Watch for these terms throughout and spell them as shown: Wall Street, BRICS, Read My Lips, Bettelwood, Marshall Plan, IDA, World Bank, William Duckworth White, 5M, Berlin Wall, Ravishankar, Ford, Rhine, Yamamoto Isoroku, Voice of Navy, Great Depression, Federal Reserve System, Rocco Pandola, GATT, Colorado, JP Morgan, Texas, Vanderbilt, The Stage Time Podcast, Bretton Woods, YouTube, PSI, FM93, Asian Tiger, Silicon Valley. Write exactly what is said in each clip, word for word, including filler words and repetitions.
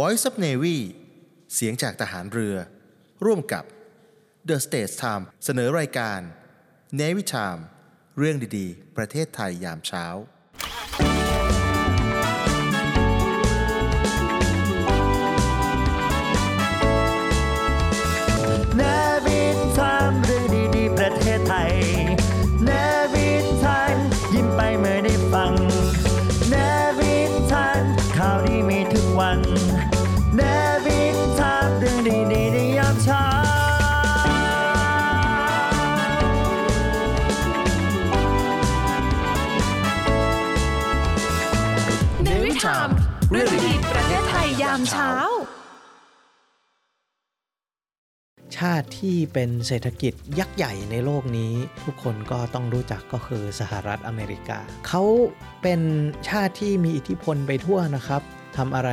Voice of Navy เสียงจากทหารเรือร่วมกับ The Stage Time เสนอรายการ Navy Time เรื่องดีๆประเทศไทยยามเช้าเรื่องดีประเทศไทยยามเช้าชาติที่เป็นเศรษฐกิจยักษ์ใหญ่ในโลกนี้ทุกคนก็ต้องรู้จักก็คือสหรัฐอเมริกาเขาเป็นชาติที่มีอิทธิพลไปทั่วนะครับทำอะไร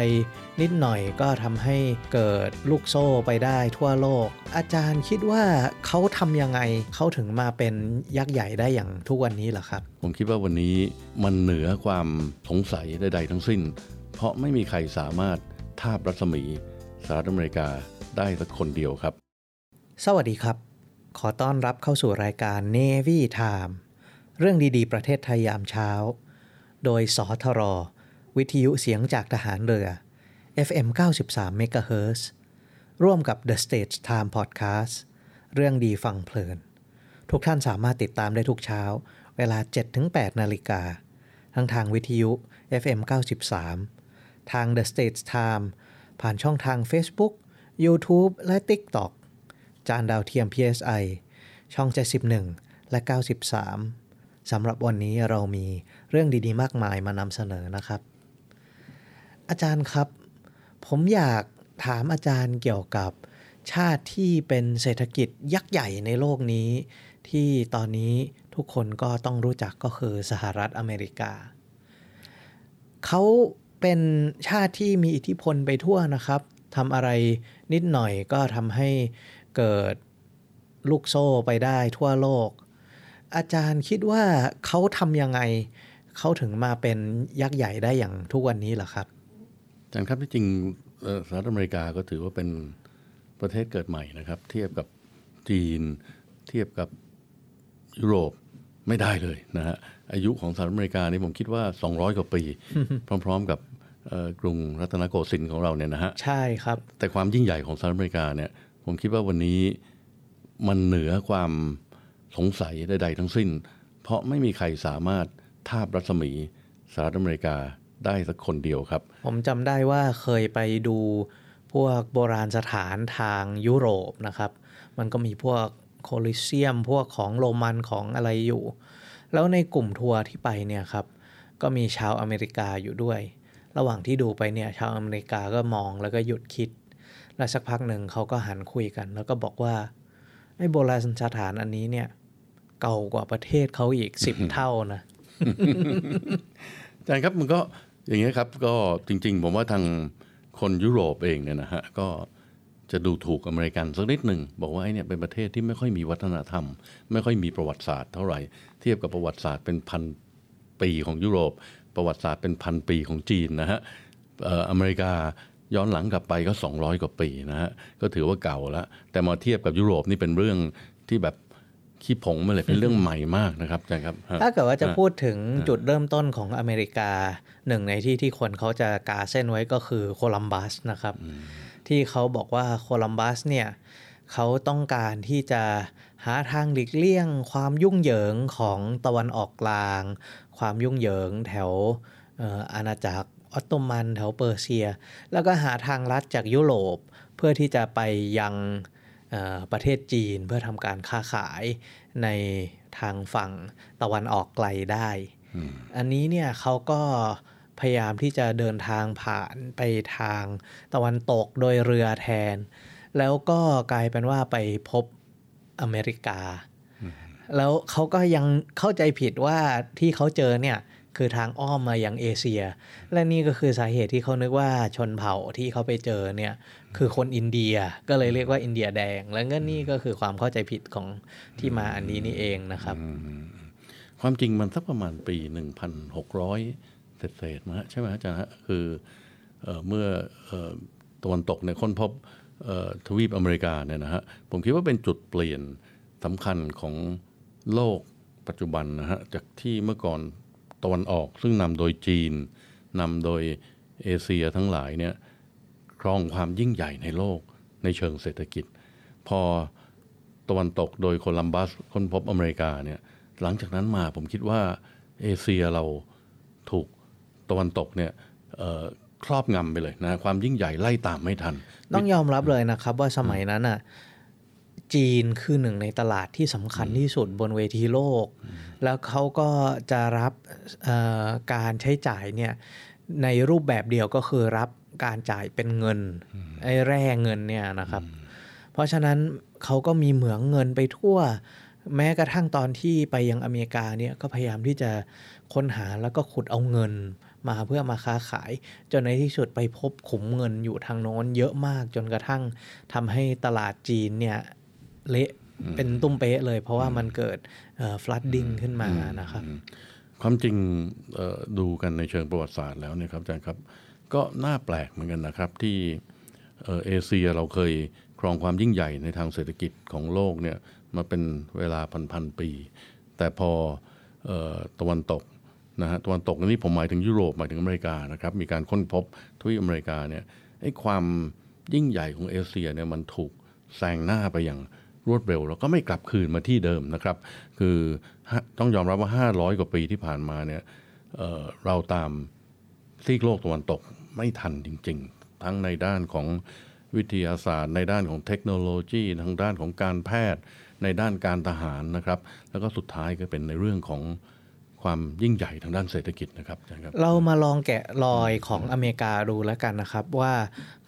นิดหน่อยก็ทำให้เกิดลูกโซ่ไปได้ทั่วโลกอาจารย์คิดว่าเขาทำยังไงเขาถึงมาเป็นยักษ์ใหญ่ได้อย่างทุกวันนี้เหรอครับผมคิดว่าวันนี้มันเหนือความสงสัยใดๆทั้งสิ้นเพราะไม่มีใครสามารถทาบรัศมีสหรัฐอเมริกาได้สักคนเดียวครับสวัสดีครับขอต้อนรับเข้าสู่รายการ Navy Time เรื่องดีๆประเทศไทยยามเช้าโดยสทรวิทยุเสียงจากทหารเรือ เอฟ เอ็ม เก้าสิบสาม เมกะเฮิรตซ์ ร่วมกับ The Stage Time Podcast เรื่องดีฟังเพลินทุกท่านสามารถติดตามได้ทุกเช้าเวลา เจ็ดถึงแปด นาฬิกาทั้งทางวิทยุ เอฟ เอ็ม เก้าสิบสาม ทาง The Stage Time ผ่านช่องทาง Facebook YouTube และ TikTok จานดาวเทียม พี เอส ไอ ช่องเจ็ดสิบเอ็ดและเก้าสิบสามสำหรับวันนี้เรามีเรื่องดีๆมากมายมานำเสนอนะครับอาจารย์ครับผมอยากถามอาจารย์เกี่ยวกับชาติที่เป็นเศรษฐกิจยักษ์ใหญ่ในโลกนี้ที่ตอนนี้ทุกคนก็ต้องรู้จักก็คือสหรัฐอเมริกาเขาเป็นชาติที่มีอิทธิพลไปทั่วนะครับทำอะไรนิดหน่อยก็ทำให้เกิดลูกโซ่ไปได้ทั่วโลกอาจารย์คิดว่าเขาทำยังไงเขาถึงมาเป็นยักษ์ใหญ่ได้อย่างทุกวันนี้เหรอครับอาจารย์ครับที่จริงสหรัฐอเมริกาก็ถือว่าเป็นประเทศเกิดใหม่นะครับเทียบกับจีนเทียบกับยุโรปไม่ได้เลยนะฮะอายุของสหรัฐอเมริกานี่ผมคิดว่าสองร้อยกว่าปี พร้อมๆกับกรุงรัตนโกสินทร์ของเราเนี่ยนะฮะใช่ครับแต่ความยิ่งใหญ่ของสหรัฐอเมริกาเนี่ยผมคิดว่าวันนี้มันเหนือความสงสัยใดๆทั้งสิ้นเพราะไม่มีใครสามารถทาบรัศมีสหรัฐอเมริกาได้สักคนเดียวครับผมจำได้ว่าเคยไปดูพวกโบราณสถานทางยุโรปนะครับมันก็มีพวกโคลิเซียมพวกของโรมันของอะไรอยู่แล้วในกลุ่มทัวร์ที่ไปเนี่ยครับก็มีชาวอเมริกาอยู่ด้วยระหว่างที่ดูไปเนี่ยชาวอเมริกาก็มองแล้วก็หยุดคิดแล้วสักพักหนึ่งเขาก็หันคุยกันแล้วก็บอกว่าไอ้โบราณสถานอันนี้เนี่ยเก่ากว่าประเทศเขาอีกสิบ เท่านะ อาจารย์ครับมันก็อย่างนี้ครับก็จริงๆผมว่าทางคนยุโรปเองเนี่ยนะฮะก็จะดูถูกอเมริกันสักนิดหนึ่งบอกว่าไอ้เนี่ยเป็นประเทศที่ไม่ค่อยมีวัฒนธรรมไม่ค่อยมีประวัติศาสตร์เท่าไหร่เทียบกับประวัติศาสตร์เป็นพันปีของยุโรปประวัติศาสตร์เป็นพันปีของจีนนะฮะเอ่ออเมริกาย้อนหลังกลับไปก็สองร้อยกว่าปีนะฮะก็ถือว่าเก่าแล้วแต่มาเทียบกับยุโรปนี่เป็นเรื่องที่แบบขี้ผงมาเลยเป็นเรื่องใหม่มากนะครับอาจารย์ครับถ้าเกิดว่าจะพูดถึงจุดเริ่มต้นของอเมริกาหนึ่งในที่ที่คนเขาจะกาเส้นไว้ก็คือโคลัมบัสนะครับที่เขาบอกว่าโคลัมบัสเนี่ยเขาต้องการที่จะหาทางหลีกเลี่ยงความยุ่งเหยิงของตะวันออกกลางความยุ่งเหยิงแถวเอ่ออาณาจักรออตโตมันแถวเปอร์เซียแล้วก็หาทางลัดจากยุโรปเพื่อที่จะไปยังประเทศจีนเพื่อทำการค้าขายในทางฝั่งตะวันออกไกลได้อันนี้เนี่ยเขาก็พยายามที่จะเดินทางผ่านไปทางตะวันตกโดยเรือแทนแล้วก็กลายเป็นว่าไปพบอเมริกาแล้วเขาก็ยังเข้าใจผิดว่าที่เขาเจอเนี่ยคือทางอ้อมมายังเอเชียและนี่ก็คือสาเหตุที่เขานึกว่าชนเผ่าที่เขาไปเจอเนี่ยคือคนอินเดียก็เลยเรียกว่าอินเดียแดงและก็นี่ก็คือความเข้าใจผิดของที่มาอันนี้นี่เองนะครับความจริงมันสักประมาณปีหนึ่งพันหกร้อยเศษๆนะฮะใช่ไหมอาจารย์ฮะคือ เมื่อตะวันตกเนี่ยค้นพบทวีปอเมริกาเนี่ยนะฮะผมคิดว่าเป็นจุดเปลี่ยนสำคัญของโลกปัจจุบันนะฮะจากที่เมื่อก่อนตะวันออกซึ่งนำโดยจีนนำโดยเอเชียทั้งหลายเนี่ยครองความยิ่งใหญ่ในโลกในเชิงเศรษฐกิจพอตะวันตกโดยโคลัมบัสค้นพบอเมริกาเนี่ยหลังจากนั้นมาผมคิดว่าเอเชียเราถูกตะวันตกเนี่ยครอบงำไปเลยนะความยิ่งใหญ่ไล่ตามไม่ทันต้องยอมรับเลยนะครับว่าสมัยนั้นอ่ะจีนคือหนึ่งในตลาดที่สำคัญที่สุดบนเวทีโลกแล้วเขาก็จะรับการใช้จ่ายเนี่ยในรูปแบบเดียวก็คือรับการจ่ายเป็นเงินไอ้แร่เงินเนี่ยนะครับเพราะฉะนั้นเขาก็มีเหมืองเงินไปทั่วแม้กระทั่งตอนที่ไปยังอเมริกาเนี่ยก็พยายามที่จะค้นหาแล้วก็ขุดเอาเงินมาเพื่อมาค้าขายจนในที่สุดไปพบขุมเงินอยู่ทางโน้นเยอะมากจนกระทั่งทำให้ตลาดจีนเนี่ยเละเป็นตุ้มเป๊ะเลยเพราะว่ามันเกิดเอ่อ flooding ขึ้นมานะครับความจริงดูกันในเชิงประวัติศาสตร์แล้วเนี่ยครับอาจารย์ครับก็น่าแปลกเหมือนกันนะครับที่เอเชียเราเคยครองความยิ่งใหญ่ในทางเศรษฐกิจของโลกเนี่ยมาเป็นเวลาพันๆปีแต่พอตะวันตกนะฮะตะวันตกนี่ผมหมายถึงยุโรปหมายถึงอเมริกานะครับมีการค้นพบทวีปอเมริกาเนี่ยไอ้ความยิ่งใหญ่ของเอเชียเนี่ยมันถูกแซงหน้าไปอย่างรวดเร็วแล้วก็ไม่กลับคืนมาที่เดิมนะครับคือต้องยอมรับว่าห้าร้อยกว่าปีที่ผ่านมาเนี่ย เอ่อ เราตามซีกโลกตะวันตกไม่ทันจริงๆทั้งในด้านของวิทยาศาสตร์ในด้านของเทคโนโลยีทางด้านของการแพทย์ในด้านการทหารนะครับแล้วก็สุดท้ายก็เป็นในเรื่องของความยิ่งใหญ่ทางด้านเศรษฐกิจนะครับเรามาลองแกะรอยของอเมริกาดูแล้วกันนะครับว่า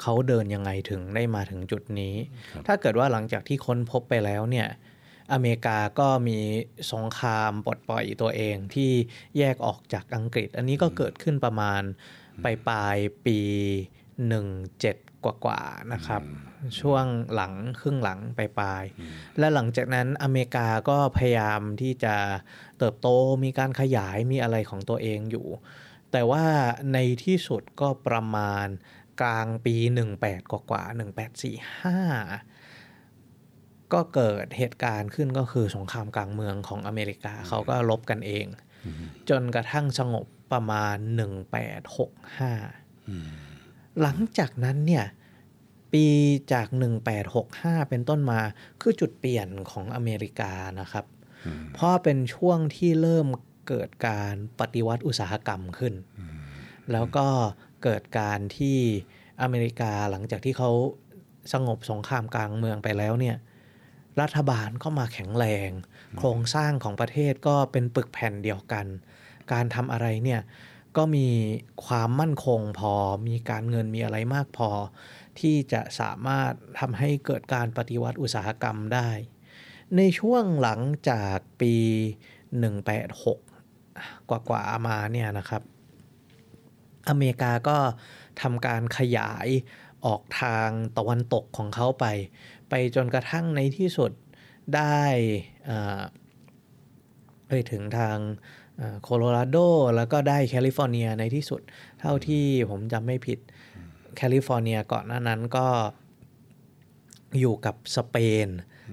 เขาเดินยังไงถึงได้มาถึงจุดนี้ถ้าเกิดว่าหลังจากที่ค้นพบไปแล้วเนี่ยอเมริกาก็มีสงครามปลดปล่อยตัวเองที่แยกออกจากอังกฤษอันนี้ก็เกิดขึ้นประมาณปลายๆปีหนึ่งเจ็ดกว่าๆนะครับช่วงหลังครึ่งหลังปลายๆและหลังจากนั้นอเมริกาก็พยายามที่จะเติบโตมีการขยายมีอะไรของตัวเองอยู่แต่ว่าในที่สุดก็ประมาณกลางปีสิบแปดกว่าๆหนึ่งแปดสี่ห้าก็เกิดเหตุการณ์ขึ้นก็คือสงครามกลางเมืองของอเมริกาเขาก็รบกันเองจนกระทั่งสงบประมาณสิบแปดหกห้าหลังจากนั้นเนี่ยปีจากสิบแปดหกห้าเป็นต้นมาคือจุดเปลี่ยนของอเมริกานะครับเพราะเป็นช่วงที่เริ่มเกิดการปฏิวัติอุตสาหกรรมขึ้นแล้วก็เกิดการที่อเมริกาหลังจากที่เขาสงบสงครามกลางเมืองไปแล้วเนี่ยรัฐบาลก็มาแข็งแรงโครงสร้างของประเทศก็เป็นปึกแผ่นเดียวกันการทำอะไรเนี่ยก็มีความมั่นคงพอมีการเงินมีอะไรมากพอที่จะสามารถทำให้เกิดการปฏิวัติอุตสาหกรรมได้ในช่วงหลังจากปีหนึ่งแปดหกกว่าๆมาเนี่ยนะครับอเมริกาก็ทำการขยายออกทางตะวันตกของเขาไปไปจนกระทั่งในที่สุดได้ไปถึงทางโคโลราโดแล้วก็ได้แคลิฟอร์เนียในที่สุดเท่าที่ผมจำไม่ผิดแคลิฟอร์เนียก่อนหน้านั้นก็อยู่กับสเปน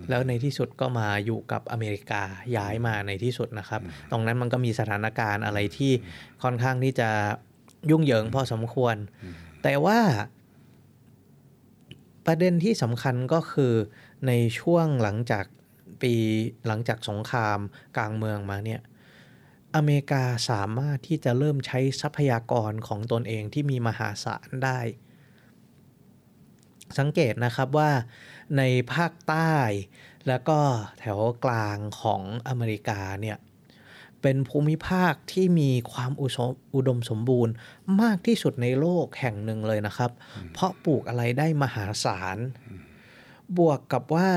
แล้วในที่สุดก็มาอยู่กับอเมริกาย้ายมาในที่สุดนะครับตรงนั้นมันก็มีสถานการณ์อะไรที่ค่อนข้างที่จะยุ่งเหยิงพอสมควรแต่ว่าประเด็นที่สำคัญก็คือในช่วงหลังจากปีหลังจากสงครามกลางเมืองมาเนี่ยอเมริกาสามารถที่จะเริ่มใช้ทรัพยากรของตนเองที่มีมหาศาลได้สังเกตนะครับว่าในภาคใต้แล้วก็แถวกลางของอเมริกาเนี่ยเป็นภูมิภาคที่มีความอุดมสมบูรณ์มากที่สุดในโลกแห่งหนึ่งเลยนะครับเพราะปลูกอะไรได้มหาศาลบวกกับว่า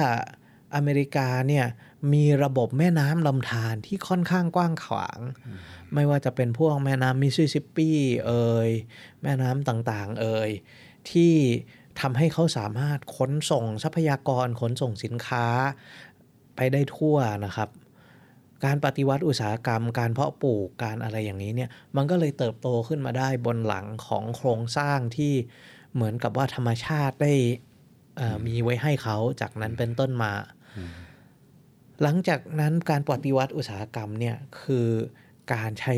อเมริกาเนี่ยมีระบบแม่น้ำลำธารที่ค่อนข้างกว้างขวางไม่ว่าจะเป็นพวกแม่น้ำมิสซิสซิปปีเอ่ยแม่น้ำต่างๆเอ่ยที่ทำให้เขาสามารถขนส่งทรัพยากรขนส่งสินค้าไปได้ทั่วนะครับ การปฏิวัติอุตสาหกรรมการเพาะปลูกการอะไรอย่างนี้เนี่ยมันก็เลยเติบโตขึ้นมาได้บนหลังของโครงสร้างที่เหมือนกับว่าธรรมชาติได้มีไว้ให้เขาจากนั้นเป็นต้นมาหลังจากนั้นการปฏิวัติอุตสาหกรรมเนี่ยคือการใช้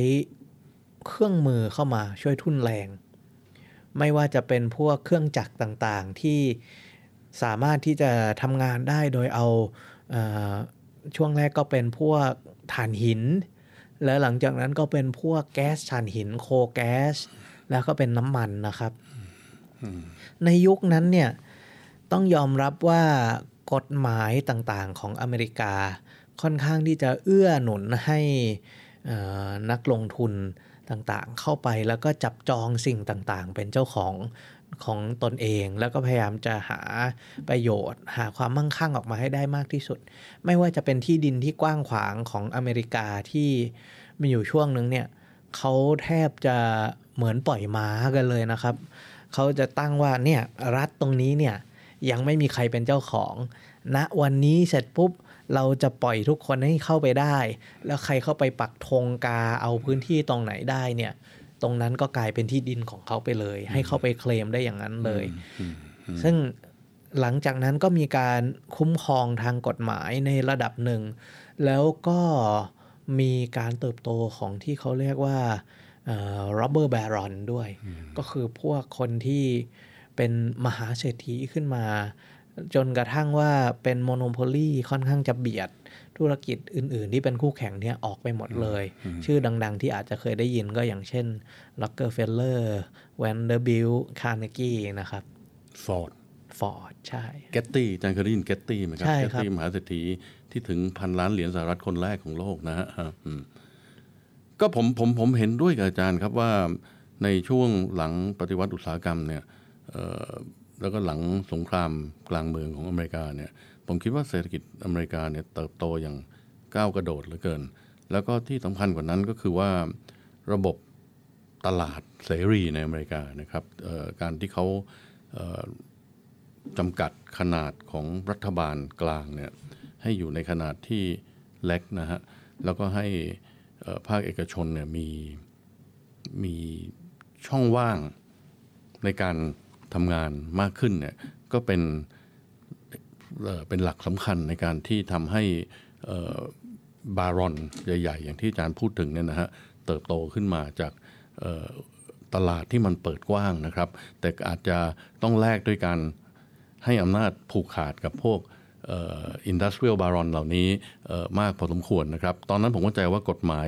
เครื่องมือเข้ามาช่วยทุ่นแรงไม่ว่าจะเป็นพวกเครื่องจักรต่างๆที่สามารถที่จะทำงานได้โดยเอาเอ่อช่วงแรกก็เป็นพวกถ่านหินแล้วหลังจากนั้นก็เป็นพวกแก๊สถ่านหินโคแก๊สแล้วก็เป็นน้ำมันนะครับในยุคนั้นเนี่ยต้องยอมรับว่ากฎหมายต่างๆของอเมริกาค่อนข้างที่จะเอื้อหนุนให้นักลงทุนต่างๆเข้าไปแล้วก็จับจองสิ่งต่างๆเป็นเจ้าของของตนเองแล้วก็พยายามจะหาประโยชน์หาความมั่งคั่งออกมาให้ได้มากที่สุดไม่ว่าจะเป็นที่ดินที่กว้างขวางของอเมริกาที่มีอยู่ช่วงนึงเนี่ยเขาแทบจะเหมือนปล่อยม้ากันเลยนะครับเขาจะตั้งว่าเนี่ยรัฐตรงนี้เนี่ยยังไม่มีใครเป็นเจ้าของณนะวันนี้เสร็จปุ๊บเราจะปล่อยทุกคนให้เข้าไปได้แล้วใครเข้าไปปักธงกาเอาพื้นที่ตรงไหนได้เนี่ยตรงนั้นก็กลายเป็นที่ดินของเขาไปเลยให้เข้าไปเคลมได้อย่างนั้นเลยซึ่งหลังจากนั้นก็มีการคุ้มครองทางกฎหมายในระดับหนึ่งแล้วก็มีการเติบโตของที่เขาเรียกว่าเอ่อ robber baron ด้วยก็คือพวกคนที่เป็นมหาเศรษฐีขึ้นมาจนกระทั่งว่าเป็นโมโนโพลีค่อนข้างจะเบียดธุรกิจอื่นๆที่เป็นคู่แข่งเนี่ยออกไปหมดเลยชื่อดังๆที่อาจจะเคยได้ยินก็อย่างเช่นล็อกเกอร์เฟลเลอร์แวนเดอร์บิลต์คาร์เนกีนะครับฟอร์ดฟอร์ดใช่แกตตี้อาจารย์เคยได้ยินแกตตี้ไหมครับแกตตี้มหาเศรษฐีที่ถึงพันล้านเหรียญสหรัฐคนแรกของโลกนะฮะก็ผมผมผมเห็นด้วยกับอาจารย์ครับว่าในช่วงหลังปฏิวัติอุตสาหกรรมเนี่ยแล้วก็หลังสงครามกลางเมืองของอเมริกาเนี่ยผมคิดว่าเศรษฐกิจอเมริกาเนี่ยเติบโตอย่างก้าวกระโดดเหลือเกินแล้วก็ที่สำคัญกว่านั้นก็คือว่าระบบตลาดเสรีในอเมริกานะครับการที่เขาจำกัดขนาดของรัฐบาลกลางเนี่ยให้อยู่ในขนาดที่เล็กนะฮะแล้วก็ให้ภาคเอกชนเนี่ยมีมีช่องว่างในการทำงานมากขึ้นเนี่ยก็เป็นเป็นหลักสำคัญในการที่ทำให้บารอนใหญ่ๆอย่างที่อาจารย์พูดถึงเนี่ยนะฮะเติบโตขึ้นมาจากตลาดที่มันเปิดกว้างนะครับแต่อาจจะต้องแลกด้วยการให้อำนาจผูกขาดกับพวกอินดัสเทรียลบารอนเหล่านี้มากพอสมควรนะครับตอนนั้นผมเข้าใจว่ากฎหมาย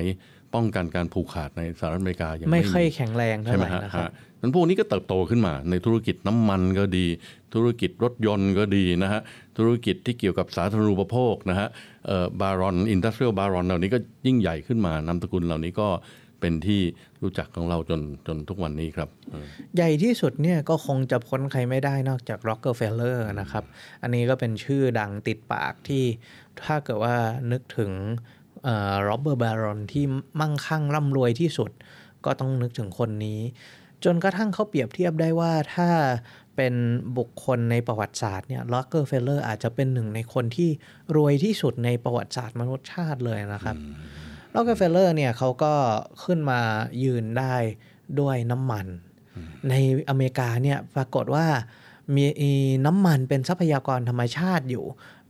ป้องกันการผูกขาดในสหรัฐอเมริกายังไม่ค่อยแข็งแรงเท่าไหร่นะครับนั้นพวกนี้ก็เติบโตขึ้นมาในธุรกิจน้ำมันก็ดีธุรกิจรถยนต์ก็ดีนะฮะธุรกิจที่เกี่ยวกับสาธารณูปโภคนะฮะบารอนอินดัสเทรียลบารอนเหล่านี้ก็ยิ่งใหญ่ขึ้นมานามสกุลเหล่านี้ก็เป็นที่รู้จักของเราจนจนทุกวันนี้ครับใหญ่ที่สุดเนี่ยก็คงจะพ้นใครไม่ได้นอกจากร็อกเกอร์เฟลเลอร์นะครับอันนี้ก็เป็นชื่อดังติดปากที่ถ้าเกิดว่านึกถึงเอ่อร็อบเบอร์บารอนที่มั่งคั่งร่ำรวยที่สุดก็ต้องนึกถึงคนนี้จนกระทั่งเขาเปรียบเทียบได้ว่าถ้าเป็นบุคคลในประวัติศาสตร์เนี่ยร็อกเกอร์เฟลเลอร์อาจจะเป็นหนึ่งในคนที่รวยที่สุดในประวัติศาสตร์มนุษยชาติเลยนะครับร็อกเกอร์เฟลเลอร์เนี่ยเขาก็ขึ้นมายืนได้ด้วยน้ำมันในอเมริกาเนี่ยปรากฏว่ามีน้ำมันเป็นทรัพยากรธรรมชาติอยู่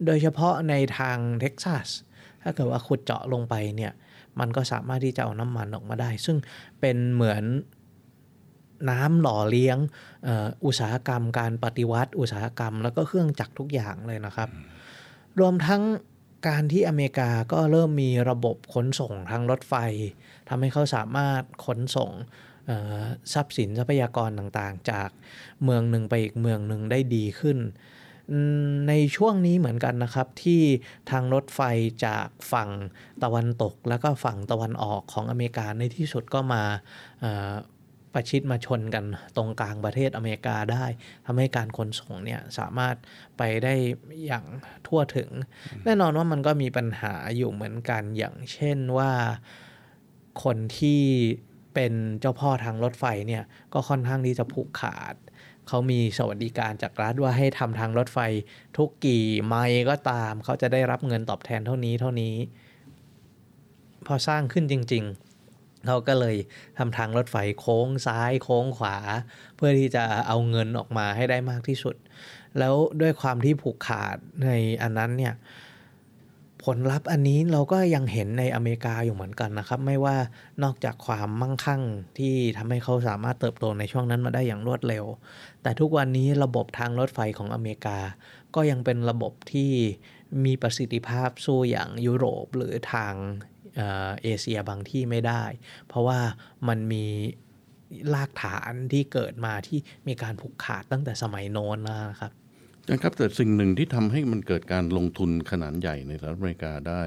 โดยเฉพาะในทางเท็กซัสถ้าเกิดว่าขุดเจาะลงไปเนี่ยมันก็สามารถที่จะเอาน้ำมันออกมาได้ซึ่งเป็นเหมือนน้ำหล่อเลี้ยงอุตสาหกรรมการปฏิวัติอุตสาหกรรมแล้วก็เครื่องจักรทุกอย่างเลยนะครับรวมทั้งการที่อเมริกาก็เริ่มมีระบบขนส่งทางรถไฟทำให้เขาสามารถขนส่งทรัพย์สินทรัพยากรต่างๆจากเมืองหนึ่งไปอีกเมืองหนึ่งได้ดีขึ้นในช่วงนี้เหมือนกันนะครับที่ทางรถไฟจากฝั่งตะวันตกแล้วก็ฝั่งตะวันออกของอเมริกาในที่สุดก็มาประชิดมาชนกันตรงกลางประเทศอเมริกาได้ทำให้การขนส่งเนี่ยสามารถไปได้อย่างทั่วถึงแน่นอนว่ามันก็มีปัญหาอยู่เหมือนกันอย่างเช่นว่าคนที่เป็นเจ้าพ่อทางรถไฟเนี่ยก็ค่อนข้างที่จะผูกขาดเขามีสวัสดิการจากรัฐว่าให้ทำทางรถไฟทุกกี่ไมล์ก็ตามเขาจะได้รับเงินตอบแทนเท่านี้เท่านี้ พอสร้างขึ้นจริงๆเขาก็เลยทำทางรถไฟโค้งซ้ายโค้งขวาเพื่อที่จะเอาเงินออกมาให้ได้มากที่สุดแล้วด้วยความที่ผูกขาดในอันนั้นเนี่ยผลลัพธ์อันนี้เราก็ยังเห็นในอเมริกาอยู่เหมือนกันนะครับไม่ว่านอกจากความมั่งคั่งที่ทำให้เขาสามารถเติบโตในช่วงนั้นมาได้อย่างรวดเร็วแต่ทุกวันนี้ระบบทางรถไฟของอเมริกาก็ยังเป็นระบบที่มีประสิทธิภาพสู้อย่างยุโรปหรือทางเอ่อเอเชียบางที่ไม่ได้เพราะว่ามันมีรากฐานที่เกิดมาที่มีการผูกขาดตั้งแต่สมัยโน้นนะครับนะครับแต่สิ่งหนึ่งที่ทำให้มันเกิดการลงทุนขนาดใหญ่ในสหรัฐอเมริกาได้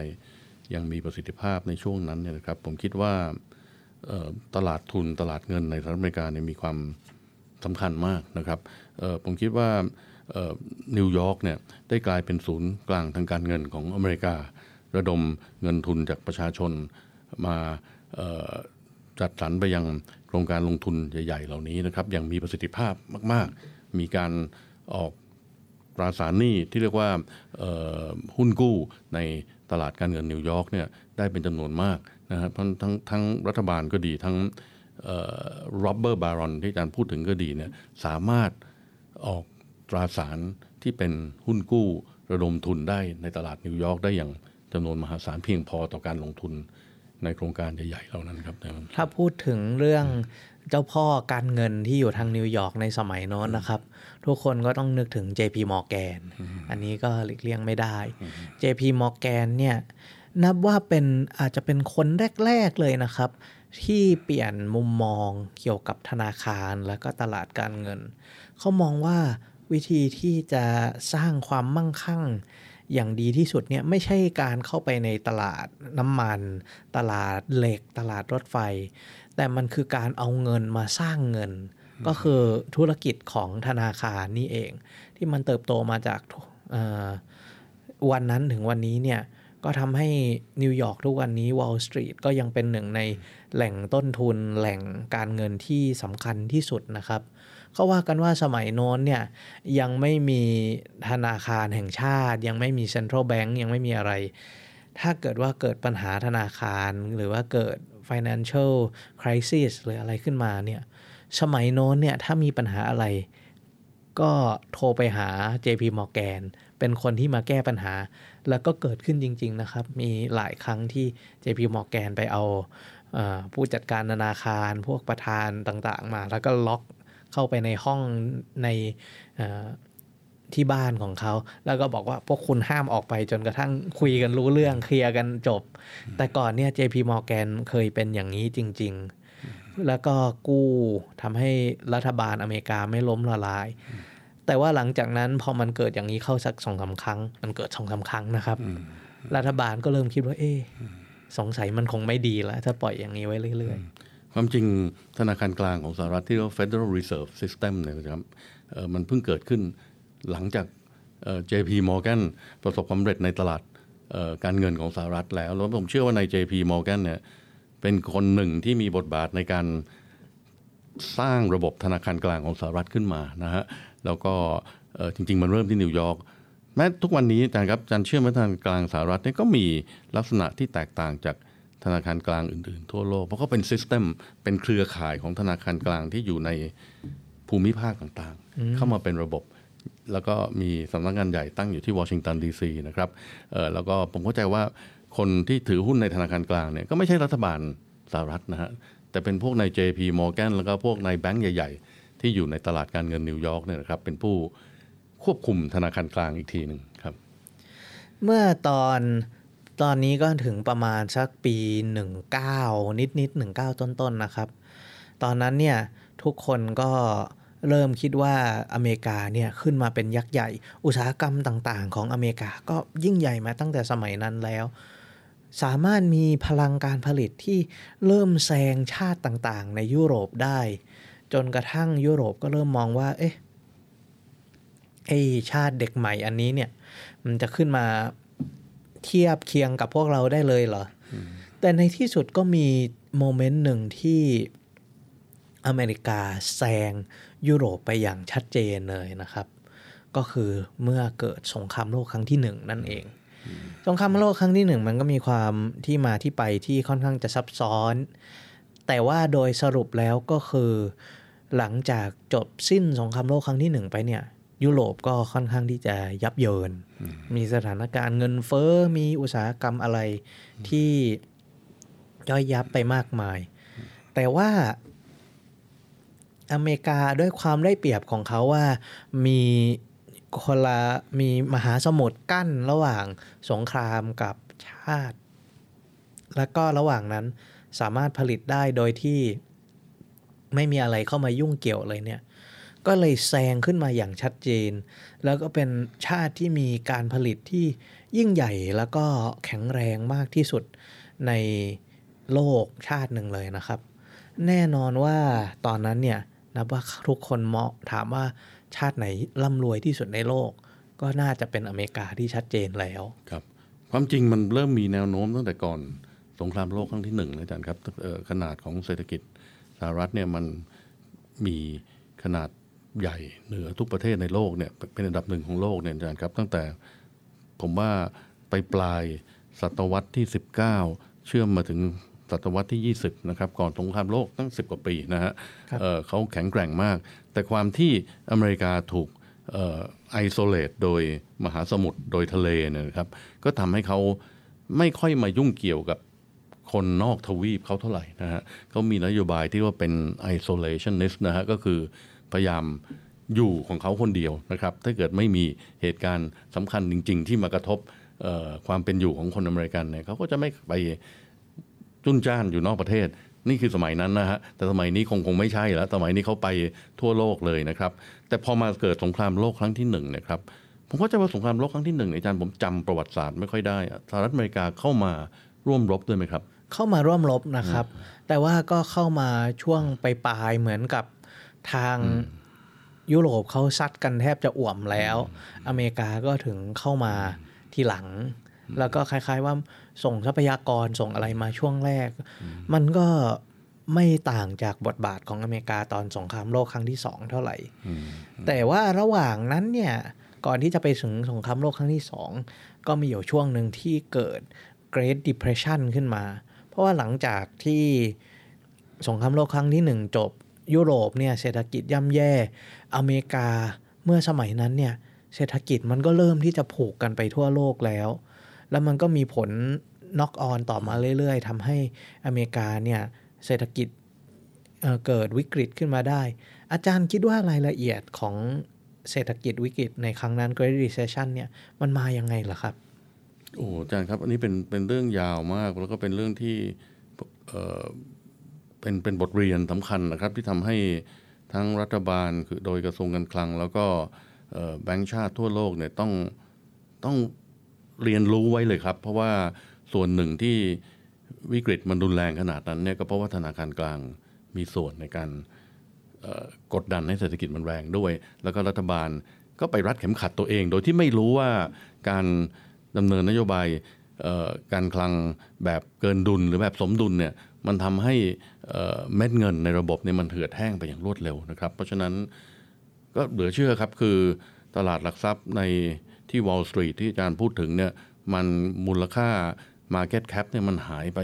ยังมีประสิทธิภาพในช่วงนั้นเนี่ยนะครับผมคิดว่าตลาดทุนตลาดเงินในสหรัฐอเมริกาเนี่ยมีความสำคัญมากนะครับผมคิดว่านิวยอร์กเนี่ยได้กลายเป็นศูนย์กลางทางการเงินของอเมริการะดมเงินทุนจากประชาชนมาจัดสรรไปยังโครงการลงทุนใหญ่ๆเหล่านี้นะครับยังมีประสิทธิภาพมากๆมีการออกตราสารหนี้ที่เรียกว่าหุ้นกู้ในตลาดการเงินนิวยอร์กเนี่ยได้เป็นจำนวนมากนะครับทั้งทั้งรัฐบาลก็ดีทั้ง Robber Baron ที่อาจารย์พูดถึงก็ดีเนี่ยสามารถออกตราสารที่เป็นหุ้นกู้ระดมทุนได้ในตลาดนิวยอร์กได้อย่างจำนวนมหาศาลเพียงพอต่อการลงทุนในโครงการใหญ่ๆเหล่านั้นครับถ้าพูดถึงเรื่องเจ้าพ่อการเงินที่อยู่ทางนิวยอร์กในสมัยโน้นนะครับทุกคนก็ต้องนึกถึง เจ พี Morgan อันนี้ก็หลีกเลี่ยงไม่ได้ เจ พี Morgan เนี่ยนับว่าเป็นอาจจะเป็นคนแรกๆเลยนะครับที่เปลี่ยนมุมมองเกี่ยวกับธนาคารและก็ตลาดการเงินเขามองว่าวิธีที่จะสร้างความมั่งคั่งอย่างดีที่สุดเนี่ยไม่ใช่การเข้าไปในตลาดน้ำมันตลาดเหล็กตลาดรถไฟแต่มันคือการเอาเงินมาสร้างเงินก็คือธุรกิจของธนาคารนี่เองที่มันเติบโตมาจากวันนั้นถึงวันนี้เนี่ยก็ทำให้นิวยอร์กทุกวันนี้ Wall Street ก็ยังเป็นหนึ่งในแหล่งต้นทุนแหล่งการเงินที่สำคัญที่สุดนะครับเขาว่ากันว่าสมัยโน้นเนี่ยยังไม่มีธนาคารแห่งชาติยังไม่มีเซ็นทรัลแบงก์ยังไม่มีอะไรถ้าเกิดว่าเกิดปัญหาธนาคารหรือว่าเกิด financial crisis หรืออะไรขึ้นมาเนี่ยสมัยโน้นเนี่ยถ้ามีปัญหาอะไรก็โทรไปหา เจ พี Morgan เป็นคนที่มาแก้ปัญหาแล้วก็เกิดขึ้นจริงๆนะครับมีหลายครั้งที่ เจ พี Morgan ไปเอาเอ่อผู้จัดการธนาคารพวกประธานต่างๆมาแล้วก็ล็อกเข้าไปในห้องในที่บ้านของเขาแล้วก็บอกว่าพวกคุณห้ามออกไปจนกระทั่งคุยกันรู้เรื่องเคลียร์กันจบแต่ก่อนเนี่ย เจ พี Morgan เคยเป็นอย่างนี้จริงๆแล้วก็กู้ทำให้รัฐบาลอเมริกาไม่ล้มละลายแต่ว่าหลังจากนั้นพอมันเกิดอย่างนี้เข้าสัก สองสาม ครั้งมันเกิด สองสาม ครั้งนะครับรัฐบาลก็เริ่มคิดว่าเอ๊ะสงสัยมันคงไม่ดีแล้วถ้าปล่อยอย่างนี้ไว้เรื่อยๆความจริงธนาคารกลางของสหรัฐที่เรียกว่า Federal Reserve System เนี่ยนะครับมันเพิ่งเกิดขึ้นหลังจาก เจ พี Morgan ประสบความสำเร็จในตลาดการเงินของสหรัฐแล้วแล้วผมเชื่อว่าใน เจ พี Morgan เนี่ยเป็นคนหนึ่งที่มีบทบาทในการสร้างระบบธนาคารกลางของสหรัฐขึ้นมานะฮะแล้วก็จริงๆมันเริ่มที่นิวยอร์กแม้ทุกวันนี้อาจารย์ครับอาจารย์เชื่อว่าธนาคารกลางสหรัฐเนี่ยก็มีลักษณะที่แตกต่างจากธนาคารกลางอื่นๆทั่วโลกเพราะก็เป็นซิสเต็มเป็นเครือข่ายของธนาคารกลางที่อยู่ในภูมิภาคต่างๆเข้ามาเป็นระบบแล้วก็มีสำนักงานใหญ่ตั้งอยู่ที่วอชิงตันดีซีนะครับแล้วก็ผมเข้าใจว่าคนที่ถือหุ้นในธนาคารกลางเนี่ยก็ไม่ใช่รัฐบาลสหรัฐนะฮะแต่เป็นพวกนาย เจ พี Morgan แล้วก็พวกนายแบงก์ใหญ่ๆที่อยู่ในตลาดการเงินนิวยอร์กเนี่ยนะครับเป็นผู้ควบคุมธนาคารกลางอีกทีนึงครับเมื่อตอนตอนนี้ก็ถึงประมาณสักปีสิบเก้านิดๆสิบเก้าต้นๆ น, นะครับตอนนั้นเนี่ยทุกคนก็เริ่มคิดว่าอเมริกาเนี่ยขึ้นมาเป็นยักษ์ใหญ่อุตสาหกรรมต่างๆของอเมริกาก็ยิ่งใหญ่มาตั้งแต่สมัยนั้นแล้วสามารถมีพลังการผลิตที่เริ่มแซงชาติต่างๆในยุโรปได้จนกระทั่งยุโรปก็เริ่มมองว่าเอ๊ะไอ้ชาติเด็กใหม่อันนี้เนี่ยมันจะขึ้นมาเทียบเคียงกับพวกเราได้เลยเหรอ hmm. แต่ในที่สุดก็มีโมเมนต์หนึ่งที่อเมริกาแซงยุโรปไปอย่างชัดเจนเลยนะครับก็คือเมื่อเกิดสงครามโลกครั้งที่หนึ่งนั่นเอง hmm. สงครามโลกครั้งที่หนึ่งมันก็มีความที่มาที่ไปที่ค่อนข้างจะซับซ้อนแต่ว่าโดยสรุปแล้วก็คือหลังจากจบสิ้นสงครามโลกครั้งที่หนึ่งไปเนี่ยยุโรปก็ค่อนข้างที่จะยับเยินมีสถานการณ์เงินเฟ้อมีอุตสาหกรรมอะไรที่ย่อยยับไปมากมายแต่ว่าอเมริกาด้วยความได้เปรียบของเขาว่ามีคนละมีมหาสมุทรกั้นระหว่างสงครามกับชาติแล้วก็ระหว่างนั้นสามารถผลิตได้โดยที่ไม่มีอะไรเข้ามายุ่งเกี่ยวเลยเนี่ยก็เลยแซงขึ้นมาอย่างชัดเจนแล้วก็เป็นชาติที่มีการผลิตที่ยิ่งใหญ่แล้วก็แข็งแรงมากที่สุดในโลกชาติหนึ่งเลยนะครับแน่นอนว่าตอนนั้นเนี่ยนับว่าทุกคนมองถามว่าชาติไหนร่ำรวยที่สุดในโลกก็น่าจะเป็นอเมริกาที่ชัดเจนแล้วครับความจริงมันเริ่มมีแนวโน้มตั้งแต่ก่อนสงครามโลกครั้งที่หนึ่งนะอาจารย์ครับขนาดของเศรษฐกิจสหรัฐเนี่ยมันมีขนาดใหญ่เหนือทุกประเทศในโลกเนี่ยเป็นอันดับหนึ่งของโลกเนี่ยอาจารย์ครับตั้งแต่ผมว่าไปปลายศตวรรษที่สิบเก้าเชื่อมมาถึงศตวรรษที่ยี่สิบนะครับก่อนสงครามโลกตั้งสิบกว่าปีนะฮะเขาแข็งแกร่งมากแต่ความที่อเมริกาถูกไอโซเลตโดยมหาสมุทรโดยทะเลเนี่ยนะครับก็ทำให้เขาไม่ค่อยมายุ่งเกี่ยวกับคนนอกทวีปเขาเท่าไหร่นะฮะเขามีนโยบายที่ว่าเป็น isolationist นะฮะก็คือพยายามอยู่ของเขาคนเดียวนะครับถ้าเกิดไม่มีเหตุการณ์สำคัญจริงๆที่มากระทบความเป็นอยู่ของคนอเมริกันเนี่ยเขาก็จะไม่ไปจุนจ้านอยู่นอกประเทศนี่คือสมัยนั้นนะฮะแต่สมัยนี้คงคงไม่ใช่แล้วสมัยนี้เขาไปทั่วโลกเลยนะครับแต่พอมาเกิดสงครามโลกครั้งที่หนึ่งนะครับผมก็จะว่าสงครามโลกครั้งที่หนึ่งอาจารย์ผมจำประวัติศาสตร์ไม่ค่อยได้สหรัฐอเมริกาเข้ามาร่วมรบด้วยไหมครับเข้ามาร่วมรบนะครับแต่ว่าก็เข้ามาช่วงปลายๆเหมือนกับทางยุโรปเขาซัดกันแทบจะอ่วมแล้วอเมริกาก็ถึงเข้ามาทีหลังแล้วก็คล้ายๆว่าส่งทรัพยากรส่งอะไรมาช่วงแรกมันก็ไม่ต่างจากบทบาทของอเมริกาตอนสงครามโลกครั้งที่สองเท่าไหร่แต่ว่าระหว่างนั้นเนี่ยก่อนที่จะไปถึงสงครามโลกครั้งที่สองก็มีอยู่ช่วงหนึ่งที่เกิด Great Depression ขึ้นมาเพราะว่าหลังจากที่สงครามโลกครั้งที่หนึ่งจบยุโรปเนี่ยเศรษฐกิจย่ำแย่อเมริกาเมื่อสมัยนั้นเนี่ยเศรษฐกิจมันก็เริ่มที่จะผูกกันไปทั่วโลกแล้วแล้วมันก็มีผลน็อกออนต่อมาเรื่อยๆทำให้อเมริกาเนี่ยเศรษฐกิจ เอ่อ เกิดวิกฤตขึ้นมาได้อาจารย์คิดว่ารายละเอียดของเศรษฐกิจวิกฤตในครั้งนั้น Great Recession เนี่ยมันมายังไงล่ะครับโอ้อาจารย์ครับอันนี้เป็นเป็นเรื่องยาวมากแล้วก็เป็นเรื่องที่เอ่อเป็นเป็นบทเรียนสำคัญนะครับที่ทำให้ทั้งรัฐบาลคือโดยกระทรวงการคลังแล้วก็แบงก์ชาติทั่วโลกเนี่ยต้องต้องเรียนรู้ไว้เลยครับเพราะว่าส่วนหนึ่งที่วิกฤตมันรุนแรงขนาดนั้นเนี่ยก็เพราะว่าธนาคารกลางมีส่วนในการกดดันให้เศรษฐกิจมันแรงด้วยแล้วก็รัฐบาลก็ไปรัดเข็มขัดตัวเองโดยที่ไม่รู้ว่าการดำเนินนโยบายการคลังแบบเกินดุลหรือแบบสมดุลเนี่ยมันทำให้เม็ดเงินในระบบเนี่ยมันเถื่อนแห้งไปอย่างรวดเร็วนะครับเพราะฉะนั้นก็เหลือเชื่อครับคือตลาดหลักทรัพย์ในที่ Wall Street ที่อาจารย์พูดถึงเนี่ยมันมูลค่า Market Cap เนี่ยมันหายไป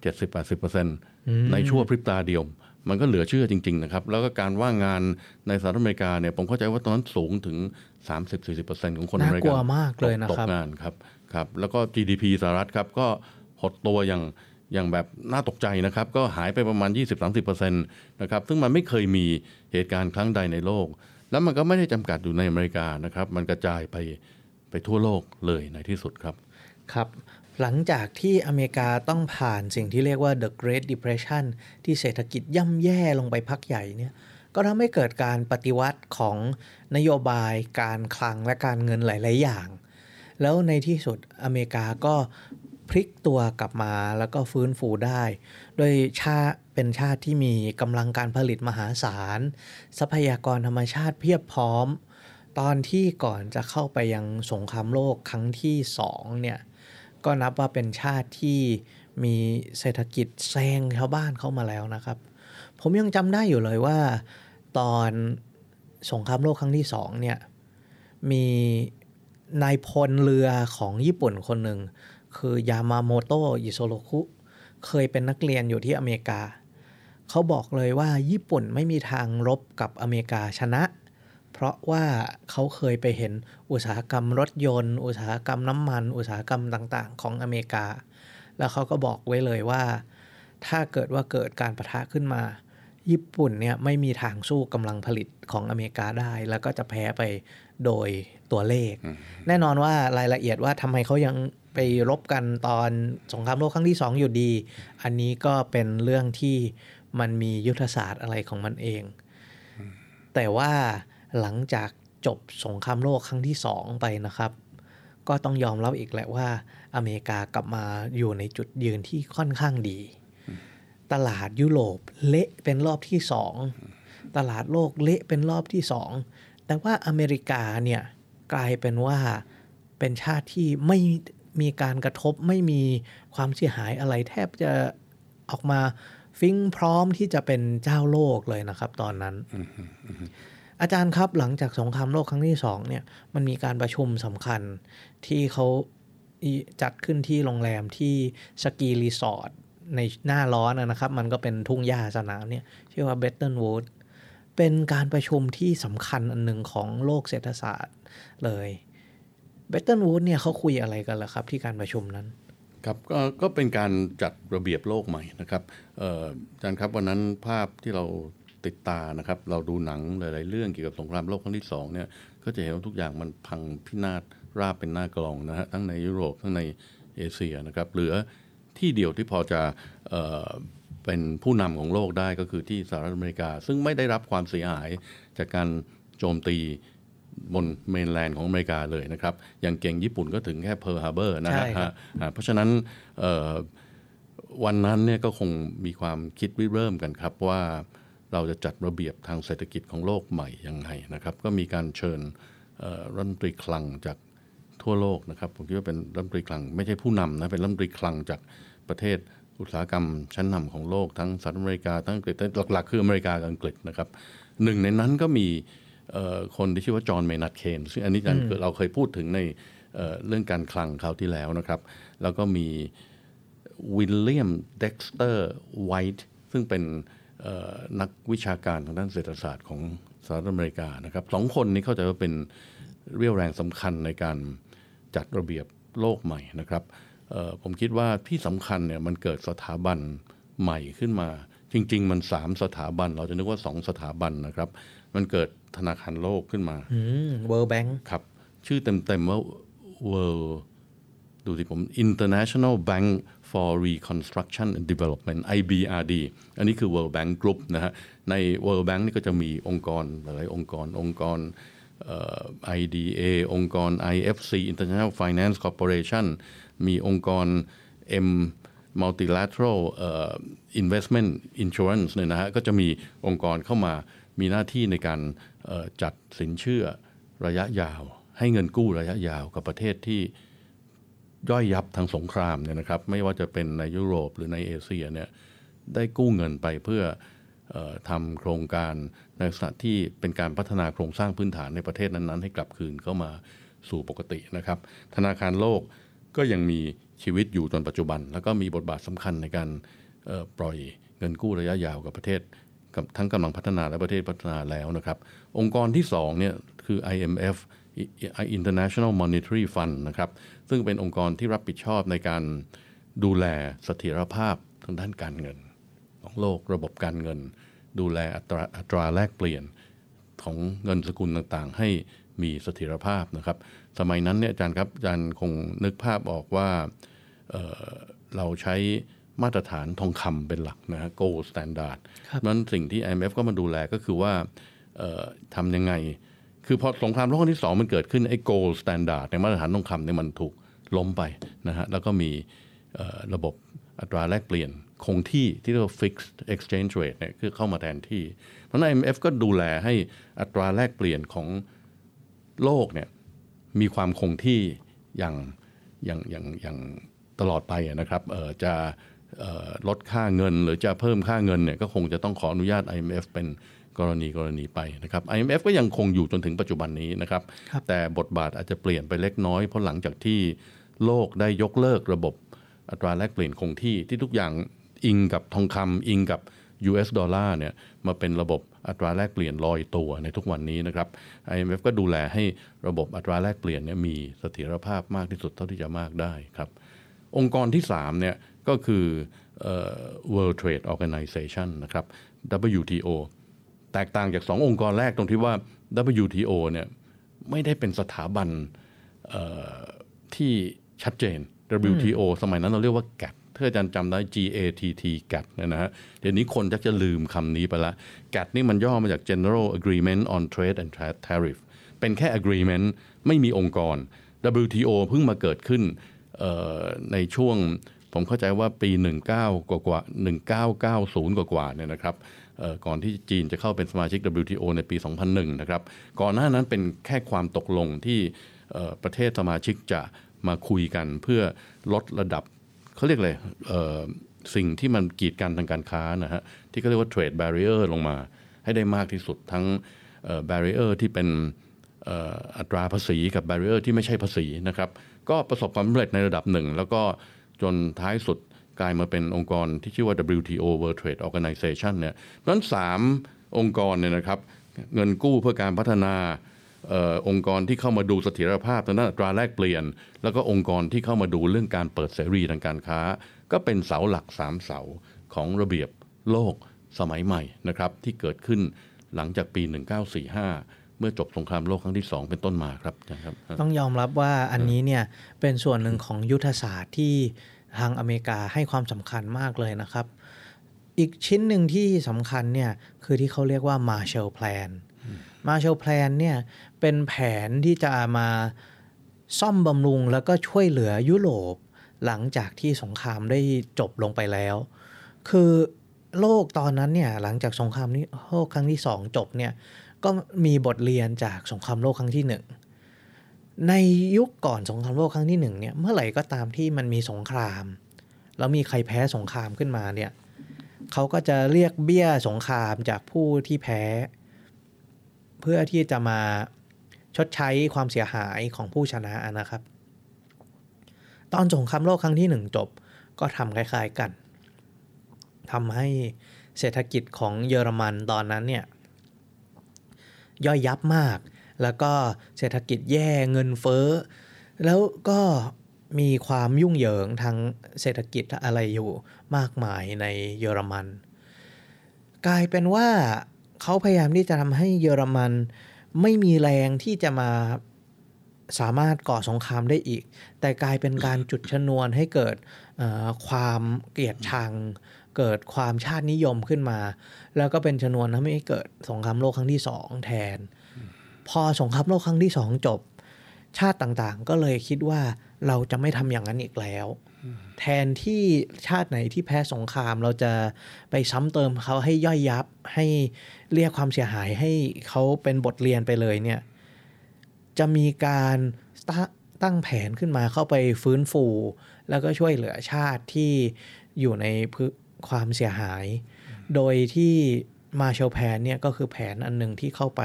เจ็ดสิบถึงแปดสิบเปอร์เซ็นต์ ในชั่วพริบตาเดียวมันก็เหลือเชื่อจริงๆนะครับแล้วก็การว่างงานในสหรัฐอเมริกาเนี่ยผมเข้าใจว่าตอนนั้นสูงถึง สามสิบถึงสี่สิบเปอร์เซ็นต์ ของคนอเมริกันน่ากลัวมากเลยนะครับตกงานครับครับแล้วก็ จี ดี พี สหรัฐครับก็หดตัวอย่างอย่างแบบน่าตกใจนะครับก็หายไปประมาณ ยี่สิบถึงสามสิบเปอร์เซ็นต์ นะครับซึ่งมันไม่เคยมีเหตุการณ์ครั้งใดในโลกแล้วมันก็ไม่ได้จำกัดอยู่ในอเมริกานะครับมันกระจายไปไปทั่วโลกเลยในที่สุดครับครับหลังจากที่อเมริกาต้องผ่านสิ่งที่เรียกว่า The Great Depression ที่เศรษฐกิจย่ำแย่ลงไปพักใหญ่เนี่ยก็ทำให้เกิดการปฏิวัติของนโยบายการคลังและการเงินหลายๆอย่างแล้วในที่สุดอเมริกาก็พลิกตัวกลับมาแล้วก็ฟื้นฟูได้โดยชาติเป็นชาติที่มีกำลังการผลิตมหาศาลทรัพยากรธรรมชาติเพียบพร้อมตอนที่ก่อนจะเข้าไปยังสงครามโลกครั้งที่สองเนี่ยก็นับว่าเป็นชาติที่มีเศรษฐกิจแซงชาวบ้านเข้ามาแล้วนะครับผมยังจำได้อยู่เลยว่าตอนสงครามโลกครั้งที่สองเนี่ยมี นายพลเรือของญี่ปุ่นคนหนึ่งคือยามาโมโตะอิโซโรคุเคยเป็นนักเรียนอยู่ที่อเมริกาเขาบอกเลยว่าญี่ปุ่นไม่มีทางรบกับอเมริกาชนะเพราะว่าเขาเคยไปเห็นอุตสาหกรรมรถยนต์อุตสาหกรรมน้ำมันอุตสาหกรรมต่างๆของอเมริกาแล้วเขาก็บอกไว้เลยว่าถ้าเกิดว่าเกิดการปะทะขึ้นมาญี่ปุ่นเนี่ยไม่มีทางสู้กำลังผลิตของอเมริกาได้แล้วก็จะแพ้ไปโดยตัวเลข mm-hmm. แน่นอนว่ารายละเอียดว่าทำไมเขายังไปรบกันตอนสงครามโลกครั้งที่สองอยู่ดีอันนี้ก็เป็นเรื่องที่มันมียุทธศาสตร์อะไรของมันเอง mm-hmm. แต่ว่าหลังจากจบสงครามโลกครั้งที่สองไปนะครับก็ต้องยอมรับอีกแหละว่าอเมริกากลับมาอยู่ในจุดยืนที่ค่อนข้างดีตลาดยุโรปเละเป็นรอบที่สองตลาดโลกเละเป็นรอบที่สองแต่ว่าอเมริกาเนี่ยกลายเป็นว่าเป็นชาติที่ไม่มีการกระทบไม่มีความเสียหายอะไรแทบจะออกมาฟิ้งพร้อมที่จะเป็นเจ้าโลกเลยนะครับตอนนั้นอาจารย์ครับหลังจากสงครามโลกครั้งที่สองเนี่ยมันมีการประชุมสำคัญที่เขาจัดขึ้นที่โรงแรมที่สกีรีสอร์ทในหน้าร้อนนะครับมันก็เป็นทุ่งหญ้าสนามเนี่ยชื่อว่าเบตเทิลวูดเป็นการประชุมที่สำคัญอันหนึ่งของโลกเศรษฐศาสตร์เลยเบตเทิลวูดเนี่ยเขาคุยอะไรกันล่ะครับที่การประชุมนั้นครับ ก็ ก็เป็นการจัดระเบียบโลกใหม่นะครับเอ่อ อาจารย์ครับวันนั้นภาพที่เราติดตานะครับเราดูหนังหลายๆเรื่องเกี่ยวกับสงครามโลกครั้งที่สองเนี่ยก็จะเห็นว่าทุกอย่างมันพังพินาศราบเป็นหน้ากลองนะฮะทั้งในยุโรปทั้งในเอเชียนะครับเหลือที่เดียวที่พอจะ เอ่อ เป็นผู้นำของโลกได้ก็คือที่สหรัฐอเมริกาซึ่งไม่ได้รับความเสียหายจากการโจมตีบนเมนแลนด์ของอเมริกาเลยนะครับอย่างเก่งญี่ปุ่นก็ถึงแค่เพิร์ลฮาร์เบอร์นะฮะเพราะฉะนั้นวันนั้นเนี่ยก็คงมีความคิดริเริ่มกันครับว่าเราจะจัดระเบียบทางเศรษฐกิจของโลกใหม่ยังไงนะครับก็มีการเชิญรัฐมนตรีคลังจากทั่วโลกนะครับผมคิดว่าเป็นรัฐมนตรีคลังไม่ใช่ผู้นำนะเป็นรัฐมนตรีคลังจากประเทศอุตสาหกรรมชั้นนำของโลกทั้งสหรัฐอเมริกาทั้งอังกฤษหลักๆคืออเมริกากับอังกฤษนะครับหนึ่งในนั้นก็มีคนที่ชื่อว่าจอห์นเมนัดเคนซึ่งอันนี้เราเคยพูดถึงในเรื่องการคลังคราวที่แล้วนะครับแล้วก็มีวิลเลียมเด็กสเตอร์ไวท์ซึ่งเป็นนักวิชาการทางด้านเศรษฐศาสตร์ของสหรัฐอเมริกานะครับสองคนนี้เข้าใจว่าเป็นเรี่ยวแรงสำคัญในการจัดระเบียบโลกใหม่นะครับผมคิดว่าที่สำคัญเนี่ยมันเกิดสถาบันใหม่ขึ้นมาจริงๆมันสามสถาบันเราจะนึกว่าสองสถาบันนะครับมันเกิดธนาคารโลกขึ้นมา World Bank ครับชื่อเต็มๆว่า World ดูสิผม International Bank for Reconstruction and Development ไอ บี อาร์ ดี อันนี้คือ World Bank Group นะฮะใน World Bank นี่ก็จะมีองค์กรหลายองค์กรองค์กรเอ่อ ไอ ดี เอ องค์กร ไอ เอฟ ซี International Finance Corporation มีองค์กร M Multilateral เอ่อ Investment Insurance เนี่ยนะฮะก็จะมีองค์กรเข้ามามีหน้าที่ในการเอ่อจัดสินเชื่อระยะยาวให้เงินกู้ระยะยาวกับประเทศที่ย่อยยับทางสงครามเนี่ยนะครับไม่ว่าจะเป็นในยุโรปหรือในเอเชียเนี่ยได้กู้เงินไปเพื่อเอ่อทำโครงการในลักษณะที่เป็นการพัฒนาโครงสร้างพื้นฐานในประเทศนั้นๆให้กลับคืนเข้ามาสู่ปกตินะครับธนาคารโลกก็ยังมีชีวิตอยู่จนปัจจุบันแล้วก็มีบทบาทสำคัญในการเอ่อปล่อยเงินกู้ระยะยาวกับประเทศทั้งกำลังพัฒนาและประเทศพัฒนาแล้วนะครับองค์กรที่สองเนี่ยคือ ไอ เอ็ม เอฟInternational Monetary Fund นะครับซึ่งเป็นองค์กรที่รับผิดชอบในการดูแลเสถียรภาพทางด้านการเงินของโลกระบบการเงินดูแลอัตราอัตราแลกเปลี่ยนของเงินสกุลต่างๆให้มีเสถียรภาพนะครับสมัยนั้นเนี่ยอาจารย์ครับอาจารย์คงนึกภาพออกว่า เอ่อ เราใช้มาตรฐานทองคำเป็นหลักนะฮะ Gold Standard นั้นสิ่งที่ ไอ เอ็ม เอฟ ก็มาดูแลก็คือว่าทำยังไงคือพอสงครามโลกครั้งที่สองมันเกิดขึ้นไอ้ Gold Standard เนี่ยมาตรฐานทองคำเนี่ยมันถูกล้มไปนะฮะแล้วก็มีระบบอัตราแลกเปลี่ยนคงที่ที่เรียกว่า Fixed Exchange Rate เนี่ยคือเข้ามาแทนที่เพราะนั้น ไอ เอ็ม เอฟ ก็ดูแลให้อัตราแลกเปลี่ยนของโลกเนี่ยมีความคงที่อย่างอย่างอย่างอย่างตลอดไปนะครับเอ่อจะเอ่อลดค่าเงินหรือจะเพิ่มค่าเงินเนี่ยก็คงจะต้องขออนุญาต ไอ เอ็ม เอฟ เป็น กรณีกรณีไปนะครับ ไอ เอ็ม เอฟ ก็ยังคงอยู่จนถึงปัจจุบันนี้นะครับแต่บทบาทอาจจะเปลี่ยนไปเล็กน้อยเพราะหลังจากที่โลกได้ยกเลิกระบบอัตราแลกเปลี่ยนคงที่ที่ทุกอย่างอิงกับทองคำอิงกับ ยู เอส ดอลลาร์เนี่ยมาเป็นระบบอัตราแลกเปลี่ยนลอยตัวในทุกวันนี้นะครับ ไอ เอ็ม เอฟ ก็ดูแลให้ระบบอัตราแลกเปลี่ยนเนี่ยมีเสถียรภาพมากที่สุดเท่าที่จะมากได้ครับองค์กรที่สามเนี่ยก็คือเอ่อ World Trade Organization นะครับ ดับเบิลยู ที โอ แตกต่างจากสององค์กรแรกตรงที่ว่า ดับเบิลยู ที โอ เนี่ยไม่ได้เป็นสถาบันที่ชัดเจน ดับเบิลยู ที โอ สมัยนั้นเราเรียกว่า แกต ถ้าอาจารย์จำได้ จี เอ ที ที แกต เนี่ยนะฮะเดี๋ยวนี้คนจักจะลืมคำนี้ไปละ แกต นี่มันย่อมาจาก General Agreement on Trade and Tariff เป็นแค่ agreement ไม่มีองค์กร ดับเบิลยู ที โอ เพิ่งมาเกิดขึ้นในช่วงผมเข้าใจว่าปีสิบเก้ากว่าๆหนึ่งพันเก้าร้อยเก้าสิบกว่าๆเนี่ยนะครับก่อนที่จีนจะเข้าเป็นสมาชิก ดับเบิลยู ที โอ ในปีสองพันหนึ่งนะครับก่อนหน้านั้นเป็นแค่ความตกลงที่ประเทศสมาชิกจะมาคุยกันเพื่อลดระดับเขาเรียกอะไรสิ่งที่มันกีดกันทางการค้านะฮะที่เขาเรียกว่า trade barrier ลงมาให้ได้มากที่สุดทั้ง barrier ที่เป็นอัตราภาษีกับ barrier ที่ไม่ใช่ภาษีนะครับก็ประสบความสำเร็จในระดับหนึ่งแล้วก็จนท้ายสุดกลายมาเป็นองค์กรที่ชื่อว่า ดับเบิลยู ที โอ World Trade Organization เนี่ยนั้นสามองค์กรเนี่ยนะครับเงินกู้เพื่อการพัฒนาเอ่อองค์กรที่เข้ามาดูเสถียรภาพทางด้านอัตราแลกเปลี่ยนแล้วก็องค์กรที่เข้ามาดูเรื่องการเปิดเสรีทางการค้าก็เป็นเสาหลักสามเสาของระเบียบโลกสมัยใหม่นะครับที่เกิดขึ้นหลังจากปีหนึ่งพันเก้าร้อยสี่สิบห้าเมื่อจบสงครามโลกครั้งที่สองเป็นต้นมาครับครับต้องยอมรับว่าอันนี้เนี่ยเป็นส่วนหนึ่งของยุทธศาสตร์ที่ทางอเมริกาให้ความสำคัญมากเลยนะครับอีกชิ้นหนึ่งที่สำคัญเนี่ยคือที่เขาเรียกว่า Marshall Plan Marshall Plan เนี่ยเป็นแผนที่จะมาซ่อมบำรุงแล้วก็ช่วยเหลือยุโรปหลังจากที่สงครามได้จบลงไปแล้วคือโลกตอนนั้นเนี่ยหลังจากสงครามนี้โลกครั้งที่สองจบเนี่ยก็มีบทเรียนจากสงครามโลกครั้งที่หนึ่งในยุคก่อนสงครามโลกครั้งที่หนึ่งเนี่ยเมื่อไหร่ก็ตามที่มันมีสงครามแล้วมีใครแพ้สงครามขึ้นมาเนี่ยเขาก็จะเรียกเบี้ยสงครามจากผู้ที่แพ้เพื่อที่จะมาชดใช้ความเสียหายของผู้ชนะนะครับตอนสงครามโลกครั้งที่หนึ่งจบก็ทำคล้ายๆกันทำให้เศรษฐกิจของเยอรมันตอนนั้นเนี่ยย่อยยับมากแล้วก็เศรษฐกิจแย่เงินเฟ้อแล้วก็มีความยุ่งเหยิงทางเศรษฐกิจอะไรอยู่มากมายในเยอรมันกลายเป็นว่าเขาพยายามที่จะทำให้เยอรมันไม่มีแรงที่จะมาสามารถก่อสงครามได้อีกแต่กลายเป็นการจุดชนวนให้เกิดเอ่อความเกลียดชังเกิดความชาตินิยมขึ้นมาแล้วก็เป็นชนวนทำให้เกิดสงครามโลกครั้งที่สองแทนพอสงครามโลกครั้งที่สองจบชาติต่างๆก็เลยคิดว่าเราจะไม่ทำอย่างนั้นอีกแล้วแทนที่ชาติไหนที่แพ้สงครามเราจะไปซ้ำเติมเขาให้ย่อยยับให้เรียกความเสียหายให้เขาเป็นบทเรียนไปเลยเนี่ยจะมีการตั้งแผนขึ้นมาเข้าไปฟื้นฟูแล้วก็ช่วยเหลือชาติที่อยู่ในความเสียหายโดยที่มาร์แชลแพลนเนี่ยก็คือแผนอันนึงที่เข้าไป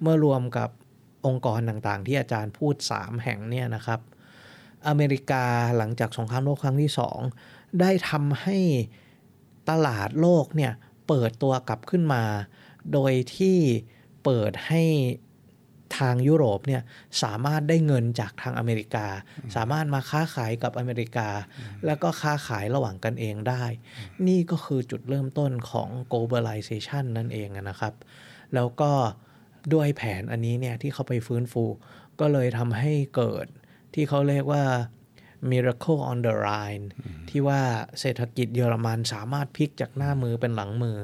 เมื่อรวมกับองค์กรต่างๆที่อาจารย์พูดสามแห่งเนี่ยนะครับอเมริกาหลังจากสงครามโลกครั้งที่สองได้ทำให้ตลาดโลกเนี่ยเปิดตัวกลับขึ้นมาโดยที่เปิดให้ทางยุโรปเนี่ยสามารถได้เงินจากทางอเมริกาสามารถมาค้าขายกับอเมริกาแล้วก็ค้าขายระหว่างกันเองได้นี่ก็คือจุดเริ่มต้นของ globalization นั่นเองนะครับแล้วก็ด้วยแผนอันนี้เนี่ยที่เขาไปฟื้นฟูก็เลยทำให้เกิดที่เขาเรียกว่า miracle on the Rhine ที่ว่าเศรษฐกิจเยอรมันสามารถพลิกจากหน้ามือเป็นหลังมือ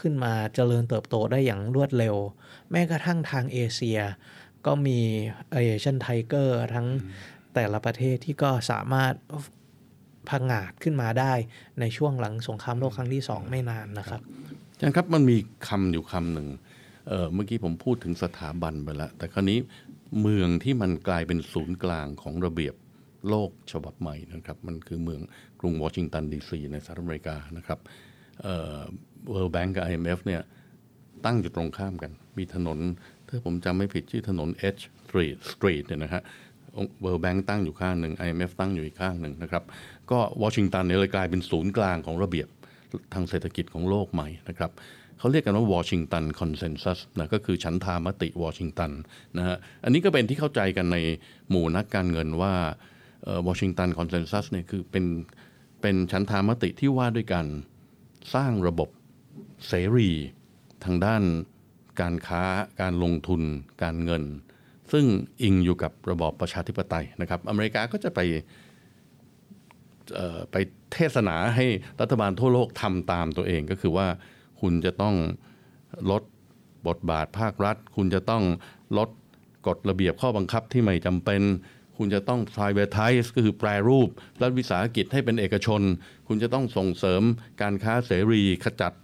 ขึ้นมาเจริญเติบโตได้อย่างรวดเร็วแม้กระทั่งทางเอเชียก็มีAsian Tigerทั้งแต่ละประเทศที่ก็สามารถผงาดขึ้นมาได้ในช่วงหลังสงครามโลกครั้งที่สองไม่นานนะครับอาจารย์ครับมันมีคำอยู่คำหนึ่งเอ่อเมื่อกี้ผมพูดถึงสถาบันไปแล้วแต่คราวนี้เมืองที่มันกลายเป็นศูนย์กลางของระเบียบโลกฉบับใหม่นะครับมันคือเมืองกรุงวอชิงตันดีซีในสหรัฐอเมริกานะครับเอ่อ World Bank กับ ไอ เอ็ม เอฟ เนี่ย ตั้งอยู่ตรงข้ามกันมีถนนถ้าผมจำไม่ผิดชื่อถนน H Street Street เนี่ยนะฮะ World Bank ตั้งอยู่ข้างหนึ่ง ไอ เอ็ม เอฟ ตั้งอยู่อีกข้างหนึ่งนะครับก็วอชิงตันเนี่ยเลยกลายเป็นศูนย์กลางของระเบียบทางเศรษฐกิจของโลกใหม่นะครับเขาเรียกกันว่าวอชิงตันคอนเซนซัสนะก็คือฉันทามติวอชิงตันนะฮะอันนี้ก็เป็นที่เข้าใจกันในหมู่นักการเงินว่าวอชิงตันคอนเซนซัสเนี่ยคือเป็นเป็นฉันทามติที่ว่าด้วยการสร้างระบบเสรีทางด้านการค้าการลงทุนการเงินซึ่งอิงอยู่กับระบอบประชาธิปไตยนะครับอเมริกาก็จะไปไปเทศนาให้รัฐบาลทั่วโลกทำตามตัวเองก็คือว่าคุณจะต้องลดบทบาทภาครัฐคุณจะต้องลดกฎระเบียบข้อบังคับที่ไม่จำเป็นคุณจะต้อง privatize ก็คือแปรรูปรัฐวิสาหกิจให้เป็นเอกชนคุณจะต้องส่งเสริมการค้าเสรีขจัด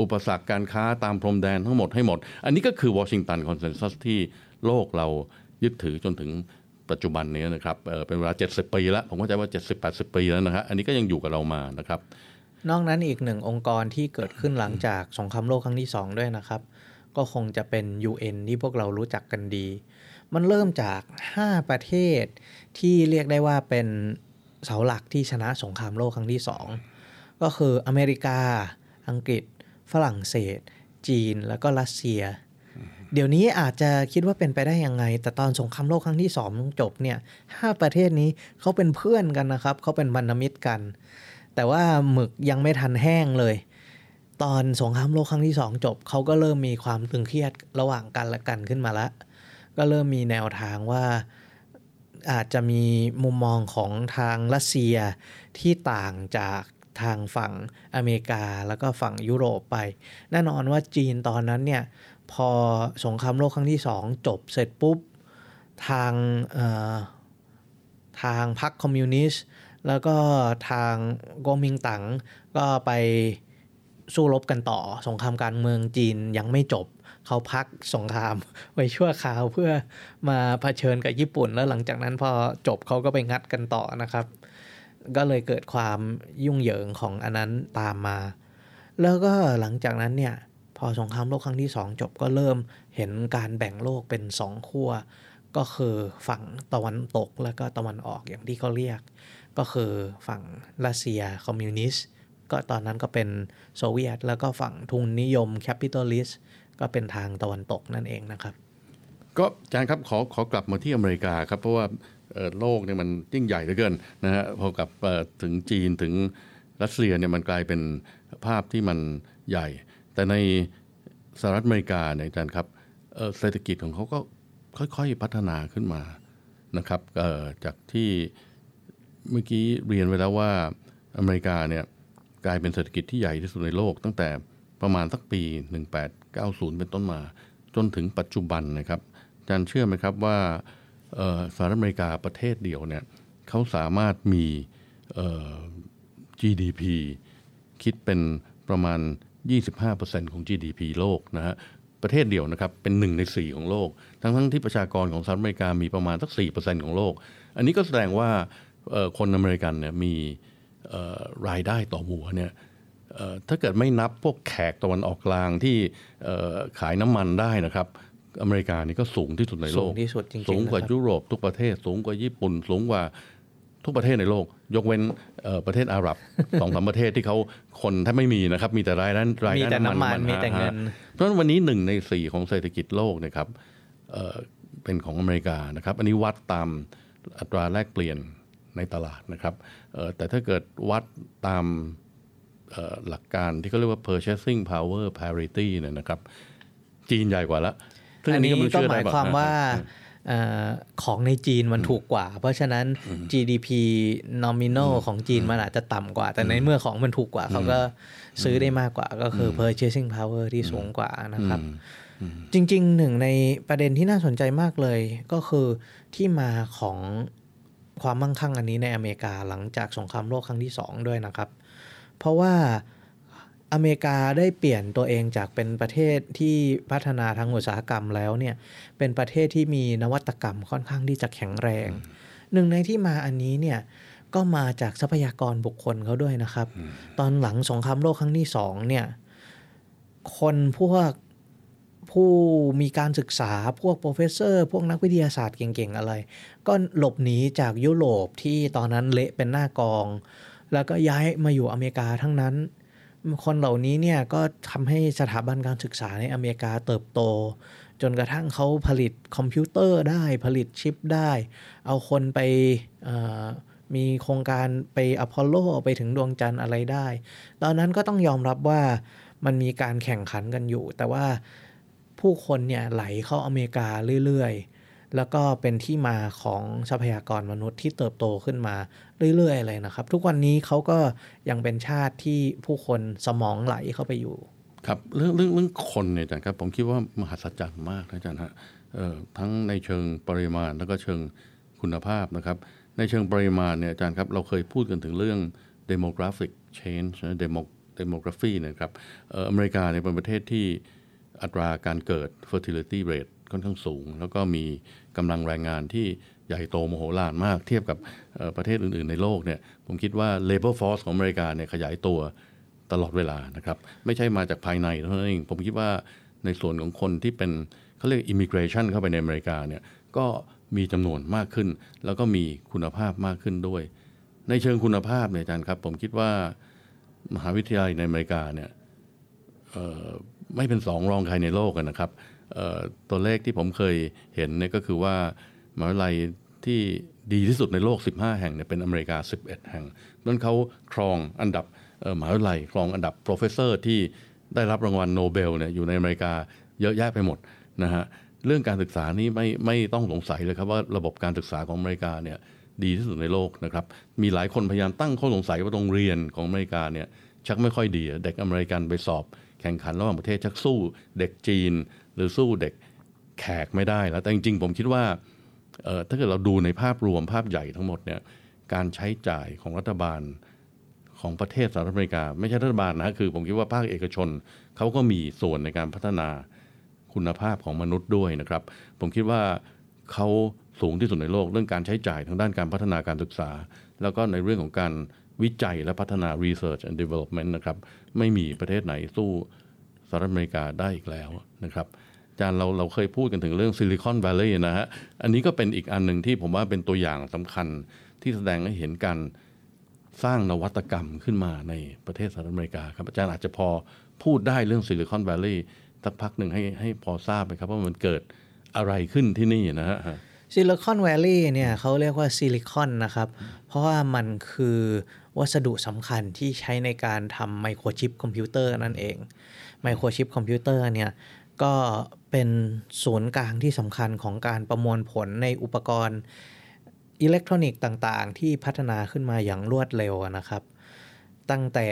อุปสรรคการค้าตามพรมแดนทั้งหมดให้หมดอันนี้ก็คือวอชิงตันคอนเซนซัสที่โลกเรายึดถือจนถึงปัจจุบันนี้นะครับ เอ่อ เป็นเวลาเจ็ดสิบปีแล้วผมเข้าใจว่า เจ็ดสิบถึงแปดสิบ ปีแล้วนะฮะอันนี้ก็ยังอยู่กับเรามานะครับนอกนั้นอีกหนึ่งองค์กรที่เกิดขึ้นหลังจากสงครามโลกครั้งที่สองด้วยนะครับก็คงจะเป็น ยู เอ็น ที่พวกเรารู้จักกันดีมันเริ่มจากห้าประเทศที่เรียกได้ว่าเป็นเสาหลักที่ชนะสงครามโลกครั้งที่สองก็คืออเมริกาอังกฤษฝรั่งเศสจีนแล้วก็รัสเซียเดี๋ยวนี้อาจจะคิดว่าเป็นไปได้ยังไงแต่ตอนสงครามโลกครั้งที่สองจบเนี่ยห้าประเทศนี้เขาเป็นเพื่อนกันนะครับเขาเป็นพันธมิตรกันแต่ว่าหมึกยังไม่ทันแห้งเลยตอนสงครามโลกครั้งที่สองจบเขาก็เริ่มมีความตึงเครียดระหว่างกันและกันขึ้นมาละก็เริ่มมีแนวทางว่าอาจจะมีมุมมองของทางรัสเซียที่ต่างจากทางฝั่งอเมริกาแล้วก็ฝั่งยุโรปไปแน่นอนว่าจีนตอนนั้นเนี่ยพอสงครามโลกครั้งที่สองจบเสร็จปุ๊บทางเอ่อทางพรรคคอมมิวนิสต์แล้วก็ทางก๊กมินตั๋งก็ไปสู้รบกันต่อสงครามการเมืองจีนยังไม่จบเขาพักสงครามไว้ชั่วคราวเพื่อมาเผชิญกับญี่ปุ่นแล้วหลังจากนั้นพอจบเขาก็ไปงัดกันต่อนะครับก็เลยเกิดความยุ่งเหยิงของอันนั้นตามมาแล้วก็หลังจากนั้นเนี่ยพอสงครามโลกครั้งที่สองจบก็เริ่มเห็นการแบ่งโลกเป็นสองขั้วก็คือฝั่งตะวันตกแล้วก็ตะวันออกอย่างที่เขาเรียกก็คือฝั่งรัสเซียคอมมิวนิสต์ก็ตอนนั้นก็เป็นโซเวียตแล้วก็ฝั่งทุนนิยมแคปิตอลิสต์ก็เป็นทางตะวันตกนั่นเองนะครับก็อาจารย์ครับขอขอกลับมาที่อเมริกาครับเพราะว่าโลกเนี่ยมันยิ่งใหญ่เหลือเกินนะฮะพอกับถึงจีนถึงรัสเซียเนี่ยมันกลายเป็นภาพที่มันใหญ่แต่ในสหรัฐอเมริกาเนี่ยอาจารย์ครับเศรษฐกิจของเขาก็ค่อยๆพัฒนาขึ้นมานะครับจากที่เมื่อกี้เรียนไว้แล้วว่าอเมริกาเนี่ยกลายเป็นเศรษฐกิจที่ใหญ่ที่สุดในโลกตั้งแต่ประมาณสักปีหนึ่งพันแปดร้อยเก้าสิบเป็นต้นมาจนถึงปัจจุบันนะครับอาจารย์เชื่อไหมครับว่าสหรัฐอเมริกาประเทศเดียวเนี่ยเขาสามารถมี จี ดี พี คิดเป็นประมาณ ยี่สิบห้าเปอร์เซ็นต์ ของ จี ดี พี โลกนะฮะประเทศเดียวนะครับเป็นหนึ่งในสี่ของโลกทั้งทั้งที่ประชากรของสหรัฐอเมริกามีประมาณสัก สี่เปอร์เซ็นต์ ของโลกอันนี้ก็แสดงว่าคนอเมริกันเนี่ยมีรายได้ต่อหัวเนี่ยถ้าเกิดไม่นับพวกแขกตะวันออกกลางที่ขายน้ำมันได้นะครับอเมริกานี่ก็สูงที่สุดในโลกสูงที่สุดจริงๆสูงกว่ายุโรปทุกประเทศสูงกว่าญี่ปุ่นสูงกว่าทุกประเทศในโลกยกเว้นประเทศอาหรับ สองถึงสาม ประเทศที่เขาคนถ้าไม่มีนะครับมีแต่รายนั้นรายนั้นมีแต่น้ำมันมีแต่เงินเพราะฉะนั้นวันนี้หนึ่งในสี่ของเศรษฐกิจโลกนะครับเป็นของอเมริกานะครับอันนี้วัดตามอัตราแลกเปลี่ยนในตลาดนะครับแต่ถ้าเกิดวัดตามหลักการที่เขาเรียกว่า purchasing power parity เนี่ยนะครับจีนใหญ่กว่าละอันนี้ก็หมายความว่าของในจีนมันถูกกว่าเพราะฉะนั้น จี ดี พี nominal ของจีนมันอาจจะต่ำกว่าแต่ในเมื่อของมันถูกกว่าเขาก็ซื้อได้มากกว่าก็คือ purchasing power ที่สูงกว่านะครับจริงๆหนึ่งในประเด็นที่น่าสนใจมากเลยก็คือที่มาของความมั่งคั่งอันนี้ในอเมริกาหลังจากสงครามโลกครั้งที่สองด้วยนะครับเพราะว่าอเมริกาได้เปลี่ยนตัวเองจากเป็นประเทศที่พัฒนาทางอุตสาหกรรมแล้วเนี่ยเป็นประเทศที่มีนวัตกรรมค่อนข้างที่จะแข็งแรงหนึ่งในที่มาอันนี้เนี่ยก็มาจากทรัพยากรบุคคลเขาด้วยนะครับตอนหลังสงครามโลกครั้งที่สองเนี่ยคนพวก ผู้มีการศึกษาพวกโปรเฟสเซอร์พวกนักวิทยาศาสตร์เก่งๆอะไรก็หลบหนีจากยุโรปที่ตอนนั้นเละเป็นหน้ากองแล้วก็ย้ายมาอยู่อเมริกาทั้งนั้นคนเหล่านี้เนี่ยก็ทำให้สถาบันการศึกษาในอเมริกาเติบโตจนกระทั่งเขาผลิตคอมพิวเตอร์ได้ผลิตชิปได้เอาคนไปมีโครงการไปอพอลโลไปถึงดวงจันทร์อะไรได้ตอนนั้นก็ต้องยอมรับว่ามันมีการแข่งขันกันอยู่แต่ว่าผู้คนเนี่ยไหลเข้าอเมริกาเรื่อยๆแล้วก็เป็นที่มาของทรัพยากรมนุษย์ที่เติบโตขึ้นมาเรื่อยๆเลยนะครับทุกวันนี้เขาก็ยังเป็นชาติที่ผู้คนสมองไหลเข้าไปอยู่ครับเรื่องเรื่องเรื่องคนเนี่ยอาจารย์ครับผมคิดว่ามหัศจรรย์มากนะอาจารย์ฮะเอ่อทั้งในเชิงปริมาณแล้วก็เชิงคุณภาพนะครับในเชิงปริมาณเนี่ยอาจารย์ครับเราเคยพูดกันถึงเรื่อง demographic change นะ demo demography นะครับเอ่ออเมริกาเนี่ยเป็นประเทศที่อัตราการเกิด fertility rate ค่อนข้างสูงแล้วก็มีกำลังแรงงานที่ใหญ่โตมโหฬารมากเทียบกับประเทศอื่นๆในโลกเนี่ยผมคิดว่า labor force ของอเมริกาเนี่ยขยายตัวตลอดเวลานะครับไม่ใช่มาจากภายในเท่านั้นเองผมคิดว่าในส่วนของคนที่เป็นเขาเรียก immigration เข้าไปในอเมริกาเนี่ยก็มีจำนวนมากขึ้นแล้วก็มีคุณภาพมากขึ้นด้วยในเชิงคุณภาพเนี่ยอาจารย์ครับผมคิดว่ามหาวิทยาลัยในอเมริกาเนี่ยไม่เป็นสองรองใครในโลกนะครับตัวเลขที่ผมเคยเห็นเนี่ยก็คือว่ามหาวิทยาลัยที่ดีที่สุดในโลกสิบห้าแห่งเนี่ยเป็นอเมริกาสิบเอ็ดแห่งนั่นเขาครองอันดับมหาวิทยาลัยครองอันดับโปรเฟสเซอร์ที่ได้รับรางวัลโนเบลเนี่ยอยู่ในอเมริกาเยอะแยะไปหมดนะฮะเรื่องการศึกษานี่ไม่ไม่ต้องสงสัยเลยครับว่าระบบการศึกษาของอเมริกาเนี่ยดีที่สุดในโลกนะครับมีหลายคนพยายามตั้งข้อสงสัยว่าโรงเรียนของอเมริกาเนี่ยชักไม่ค่อยดีเด็กอเมริกันไปสอบแข่งขันระหว่างประเทศชักสู้เด็กจีนหรือสู้เด็กแขกไม่ได้แล้วแต่จริงๆผมคิดว่าเอ่อถ้าเกิดเราดูในภาพรวมภาพใหญ่ทั้งหมดเนี่ยการใช้จ่ายของรัฐบาลของประเทศสหรัฐอเมริกาไม่ใช่รัฐบาลนะคือผมคิดว่าภาคเอกชนเขาก็มีส่วนในการพัฒนาคุณภาพของมนุษย์ด้วยนะครับผมคิดว่าเขาสูงที่สุดในโลกเรื่องการใช้จ่ายทางด้านการพัฒนาการศึกษาแล้วก็ในเรื่องของการวิจัยและพัฒนา research and development นะครับไม่มีประเทศไหนสู้สหรัฐอเมริกาได้อีกแล้วนะครับอาจารย์เราเราเคยพูดกันถึงเรื่อง Silicon Valley นะฮะอันนี้ก็เป็นอีกอันหนึ่งที่ผมว่าเป็นตัวอย่างสำคัญที่แสดงให้เห็นกันสร้างนวัตกรรมขึ้นมาในประเทศสหรัฐอเมริกาครับอาจารย์อาจจะพอพูดได้เรื่อง Silicon Valley สักพักหนึ่งให้ให้พอทราบไหมครับว่ามันเกิดอะไรขึ้นที่นี่นะฮะ Silicon Valley เนี่ยเขาเรียกว่า Silicon นะครับเพราะว่ามันคือวัสดุสำคัญที่ใช้ในการทำไมโครชิปคอมพิวเตอร์นั่นเองไมโครชิปคอมพิวเตอร์เนี่ยก็เป็นศูนย์กลางที่สำคัญของการประมวลผลในอุปกรณ์อิเล็กทรอนิกส์ต่างๆที่พัฒนาขึ้นมาอย่างรวดเร็วนะครับตั้งแต่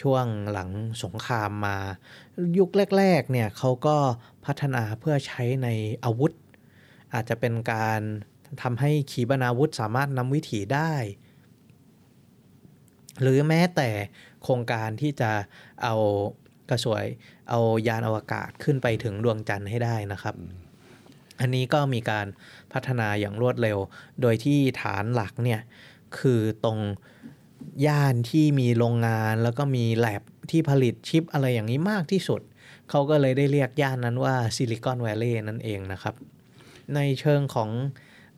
ช่วงหลังสงครามมายุคแรกๆเนี่ยเขาก็พัฒนาเพื่อใช้ในอาวุธอาจจะเป็นการทำให้ขีปนาวุธสามารถนำวิถีได้หรือแม้แต่โครงการที่จะเอากระสวยเอายานอวกาศขึ้นไปถึงดวงจันทร์ให้ได้นะครับอันนี้ก็มีการพัฒนาอย่างรวดเร็วโดยที่ฐานหลักเนี่ยคือตรงย่านที่มีโรงงานแล้วก็มีแลบที่ผลิตชิปอะไรอย่างนี้มากที่สุดเขาก็เลยได้เรียกย่านนั้นว่าซิลิคอนแวลลีย์นั่นเองนะครับในเชิงของ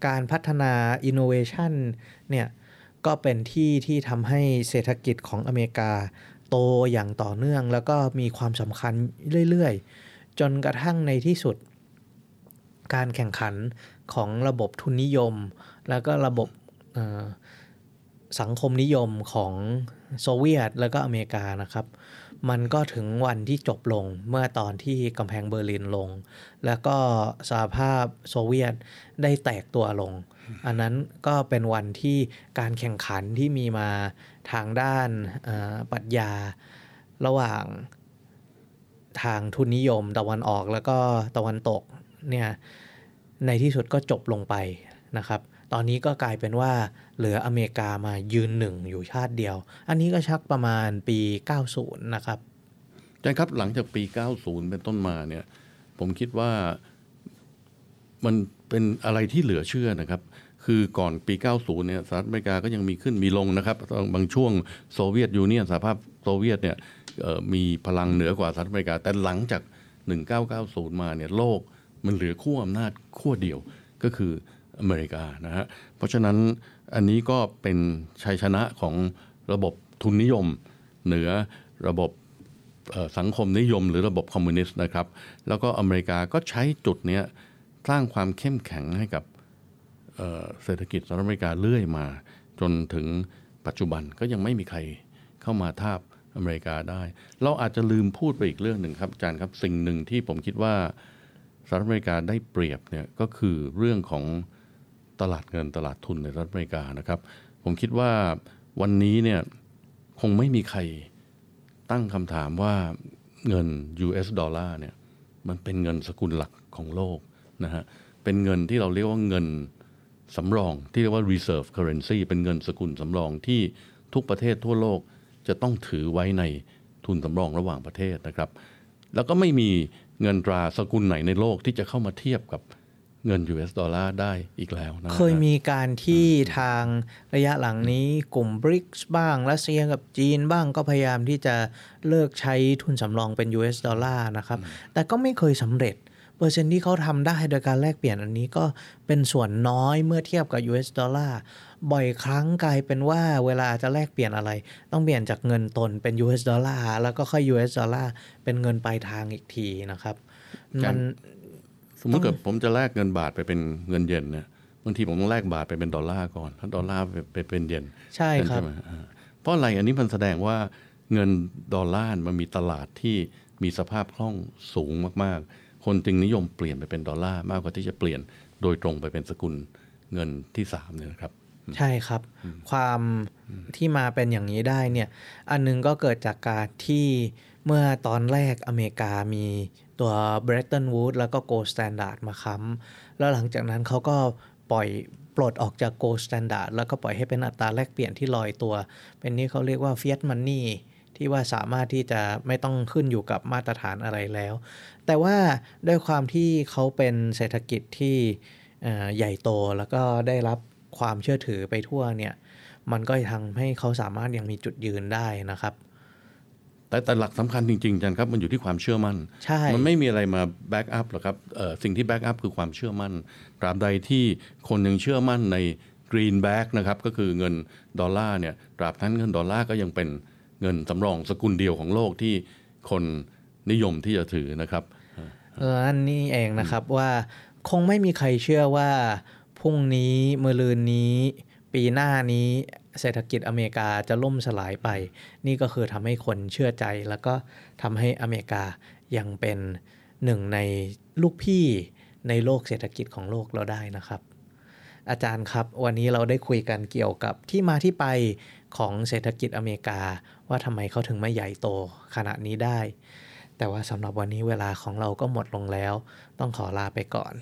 การพัฒนาอินโนเวชันเนี่ยก็เป็นที่ที่ทำให้เศรษฐกิจของอเมริกาโตอย่างต่อเนื่องแล้วก็มีความสำคัญเรื่อยๆจนกระทั่งในที่สุดการแข่งขันของระบบทุนนิยมแล้วก็ระบบสังคมนิยมของโซเวียตแล้วก็อเมริกานะครับมันก็ถึงวันที่จบลงเมื่อตอนที่กำแพงเบอร์ลินลงแล้วก็สหภาพโซเวียตได้แตกตัวลงอันนั้นก็เป็นวันที่การแข่งขันที่มีมาทางด้านปรัชญาระหว่างทางทุนนิยมตะวันออกแล้วก็ตะวันตกเนี่ยในที่สุดก็จบลงไปนะครับตอนนี้ก็กลายเป็นว่าเหลืออเมริกามายืนหนึ่งอยู่ชาติเดียวอันนี้ก็ชักประมาณปีเก้าสิบนะครับใช่ครับหลังจากปีเก้าสิบเป็นต้นมาเนี่ยผมคิดว่ามันเป็นอะไรที่เหลือเชื่อนะครับคือก่อนปีเก้าสิบเนี่ยสหรัฐอเมริกาก็ยังมีขึ้นมีลงนะครับบางช่วงโซเวียตยูเนี่ยนสหภาพโซเวียตเนี่ยมีพลังเหนือกว่าสหรัฐอเมริกาแต่หลังจาก หนึ่งพันเก้าร้อยเก้าสิบมาเนี่ยโลกมันเหลือขั้วอำนาจขั้วเดียวก็คืออเมริกานะฮะเพราะฉะนั้นอันนี้ก็เป็นชัยชนะของระบบทุนนิยมเหนือระบบสังคมนิยมหรือระบบคอมมิวนิสต์นะครับแล้วก็อเมริกาก็ใช้จุดนี้สร้างความเข้มแข็งให้กับเศรษฐกิจสหรัฐอเมริกาเรื่อยมาจนถึงปัจจุบันก็ยังไม่มีใครเข้ามาทาบอเมริกาได้เราอาจจะลืมพูดไปอีกเรื่องหนึ่งครับอาจารย์ครับสิ่งหนึ่งที่ผมคิดว่าสหรัฐอเมริกาได้เปรียบเนี่ยก็คือเรื่องของตลาดเงินตลาดทุนในสหรัฐอเมริกานะครับผมคิดว่าวันนี้เนี่ยคงไม่มีใครตั้งคำถามว่าเงิน ยู เอส ดอลลาร์เนี่ยมันเป็นเงินสกุลหลักของโลกนะฮะเป็นเงินที่เราเรียกว่าเงินสำรองที่เรียกว่า reserve currency เป็นเงินสกุลสำรองที่ทุกประเทศทั่วโลกจะต้องถือไว้ในทุนสำรองระหว่างประเทศนะครับแล้วก็ไม่มีเงินตราสกุลไหนในโลกที่จะเข้ามาเทียบกับเงิน ยู เอส ดอลลาร์ได้อีกแล้วนะเคยมีการที่ทางระยะหลังนี้กลุ่ม บริกส์ บ้างรัสเซียกับจีนบ้างก็พยายามที่จะเลิกใช้ทุนสำรองเป็น ยู เอส ดอลลาร์นะครับแต่ก็ไม่เคยสำเร็จเปอร์เซ็นต์ที่เขาทำได้โดยการแลกเปลี่ยนอันนี้ก็เป็นส่วนน้อยเมื่อเทียบกับ ยู เอส ดอลลาร์บ่อยครั้งกลายเป็นว่าเวลาจะแลกเปลี่ยนอะไรต้องเปลี่ยนจากเงินตนเป็น ยู เอส ดอลลาร์แล้วก็ค่อย ยู เอส ดอลลาร์เป็นเงินปลายทางอีกทีนะครับมันสมมติเกิดผมจะแลกเงินบาทไปเป็นเงินเยนเนี่ยบางทีผมต้องแลกบาทไปเป็นดอลลาร์ก่อนแล้วดอลลาร์ไปเป็นเยนใช่ครับเพราะอะไรอันนี้มันแสดงว่าเงินดอลลาร์มันมีตลาดที่มีสภาพคล่องสูงมากๆคนจึงนิยมเปลี่ยนไปเป็นดอลลาร์มากกว่าที่จะเปลี่ยนโดยตรงไปเป็นสกุลเงินที่สามเนี่ยครับใช่ครับความที่มาเป็นอย่างนี้ได้เนี่ยอันนึงก็เกิดจากการที่เมื่อตอนแรกอเมริกามีตัว Bretton Woods แล้วก็ Gold Standard มาค้ำแล้วหลังจากนั้นเขาก็ปล่อยปลดออกจาก Gold Standard แล้วก็ปล่อยให้เป็นอัตราแลกเปลี่ยนที่ลอยตัวเป็นนี่เขาเรียกว่า Fiat Money ที่ว่าสามารถที่จะไม่ต้องขึ้นอยู่กับมาตรฐานอะไรแล้วแต่ว่าด้วยความที่เขาเป็นเศรษฐกิจที่ใหญ่โตแล้วก็ได้รับความเชื่อถือไปทั่วเนี่ยมันก็ทำให้เขาสามารถยังมีจุดยืนได้นะครับแต่แต่หลักสำคัญจริงๆจันครับมันอยู่ที่ความเชื่อมั่นมันไม่มีอะไรมาแบ็กอัพหรอกครับสิ่งที่แบ็กอัพคือความเชื่อมั่นตราบใดที่คนยังเชื่อมั่นในกรีนแบ็กนะครับก็คือเงินดอลลาร์เนี่ยตราบนั้นเงินดอลลาร์ก็ยังเป็นเงินสำรองสกุลเดียวของโลกที่คนนิยมที่จะถือนะครับอันนี้เองนะครับว่าคงไม่มีใครเชื่อว่าพรุ่งนี้มะรืนนี้ปีหน้านี้เศรษฐกิจอเมริกาจะล่มสลายไปนี่ก็คือทำให้คนเชื่อใจแล้วก็ทำให้อเมริกายังเป็นหนึ่งในลูกพี่ในโลกเศรษฐกิจของโลกเราได้นะครับอาจารย์ครับวันนี้เราได้คุยกันเกี่ยวกับที่มาที่ไปของเศรษฐกิจอเมริกาว่าทำไมเขาถึงไม่ใหญ่โตขนาดนี้ได้แต่ว่าสำหรับวันนี้เวลาของเราก็หมดลงแล้วต้องขอลาไปก่อน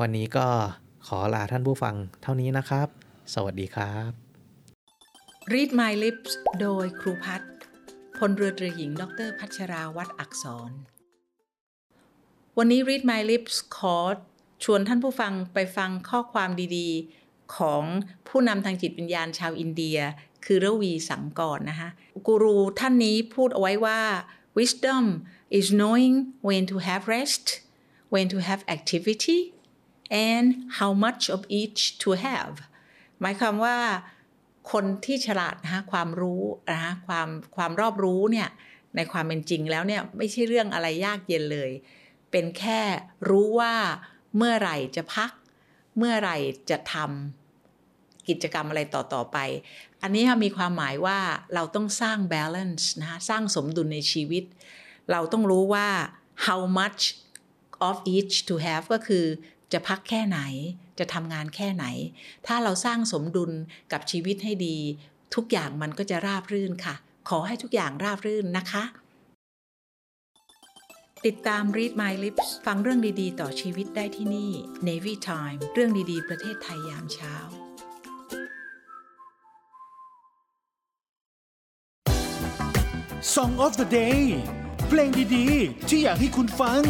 วันนี้ก็ขอลาท่านผู้ฟังเท่านี้นะครับสวัสดีครับ Read My Lips โดยครูพัฒน์พลเรือตรีหญิงดรพัชราวัฒน์อักษรวันนี้ Read My Lips ขอชวนท่านผู้ฟังไปฟังข้อความดีๆของผู้นำทางจิตวิญญาณชาวอินเดียคือระวีสังกรนะคะกูรูท่านนี้พูดเอาไว้ว่า Wisdom is knowing when to have rest, when to have activity and how much of each to haveหมายความว่าคนที่ฉลาดนะฮะความรู้นะฮะความความรอบรู้เนี่ยในความเป็นจริงแล้วเนี่ยไม่ใช่เรื่องอะไรยากเย็นเลยเป็นแค่รู้ว่าเมื่อไหร่จะพักเมื่อไหร่จะทำกิจกรรมอะไรต่อต่อไปอันนี้มีความหมายว่าเราต้องสร้างบาลานซ์นะฮะสร้างสมดุลในชีวิตเราต้องรู้ว่า how much of each to have ก็คือจะพักแค่ไหนจะทำงานแค่ไหนถ้าเราสร้างสมดุลกับชีวิตให้ดีทุกอย่างมันก็จะราบรื่นค่ะขอให้ทุกอย่างราบรื่นนะคะติดตาม Read My Lips ฟังเรื่องดีๆต่อชีวิตได้ที่นี่ Navy Time เรื่องดีๆประเทศไทยยามเช้าSong of the Day เพลงดีๆที่อยากให้คุณฟัง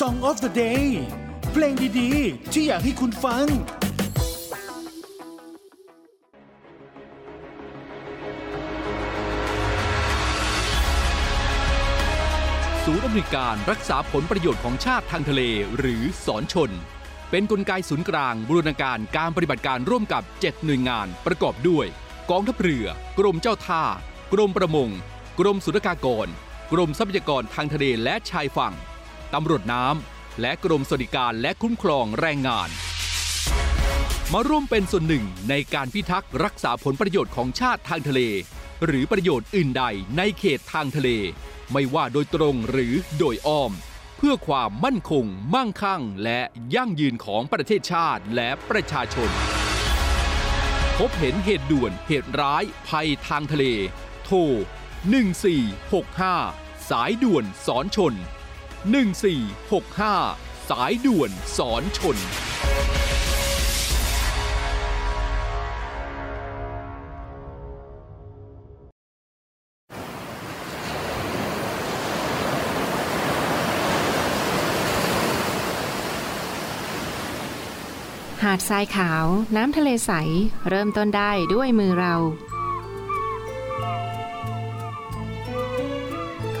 Song of the Day เพลงดีๆที่อยากให้คุณฟังศูนย์อำนวยการรักษาผลประโยชน์ของชาติทางทะเลหรือสอนชนเป็นกลไกศูนย์กลางบูรณาการการปฏิบัติการร่วมกับเจ็ดหน่วยงานประกอบด้วยกองทัพเรือกรมเจ้าท่ากรมประมงกรมศุลกากรกรมทรัพยากรทางทะเลและชายฝั่งตำรวจน้ำและกรมสวัสดิการและคุ้มครองแรงงานมาร่วมเป็นส่วนหนึ่งในการพิทักษ์รักษาผลประโยชน์ของชาติทางทะเลหรือประโยชน์อื่นใดในเขตทางทะเลไม่ว่าโดยตรงหรือโดยอ้อมเพื่อความมั่นคงมั่งคั่งและยั่งยืนของประเทศชาติและประชาชนพบเห็นเหตุด่วนเหตุร้ายภัยทางทะเลโทรหนึ่งสี่หกห้าสายด่วนสอนชนหนึ่งสี่หกห้าสายด่วนสอนชนหาดทรายขาวน้ำทะเลใสเริ่มต้นได้ด้วยมือเราข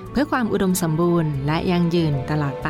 เพื่อความอุดมสมบูรณ์และยั่งยืนตลอดไป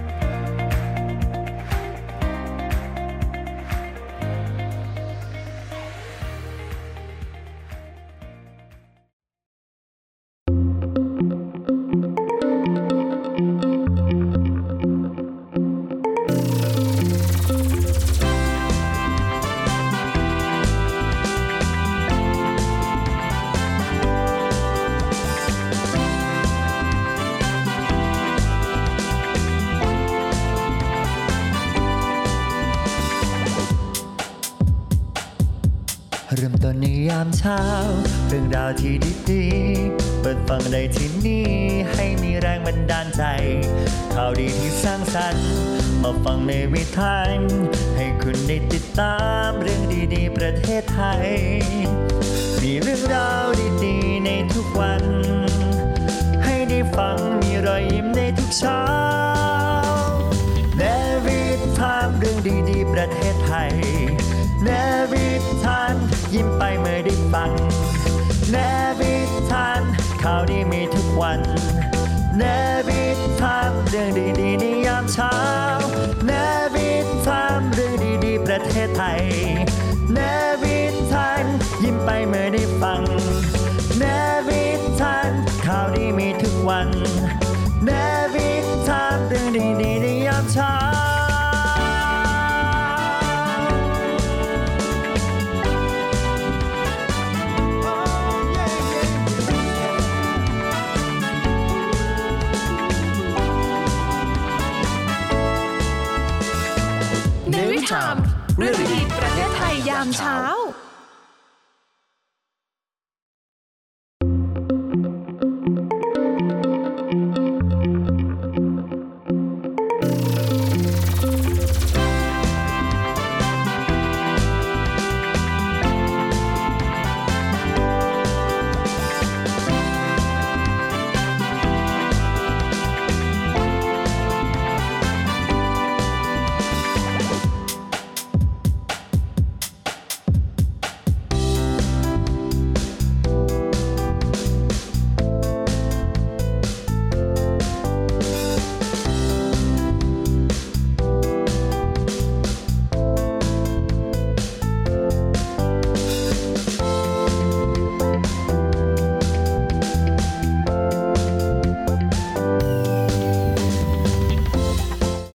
เช้าเรื่องราวที่ดีๆเปิดฟังได้ที่นี่ให้มีแรงบันดาลใจข่าวดีที่สร้างสรรค์มาฟังในวิถีไทยให้คุณได้ติดตามเรื่องดีๆประเทศไทยมีเรื่องราวดีๆในทุกวันให้ได้ฟังมีรอยยิ้มในทุกเช้าในวิถีไทยเรื่องดีๆประเทศไทยในวิถีไทยยิ้มไปเมื่อได้ฟังแนวิทานข่าวดีมีทุกวันแนวิทานเรื่องดีๆในยามเช้าแนวิทานเรื่องดีๆประเทศไทยแนวิทานยิ้มไปเมื่อได้ฟังแนวิทานข่าวดีมีทุกวันแนวิทานเรื่องดีๆในยามเช้าเน Daily Time เรื่องดีประเทศไทยยามเช้า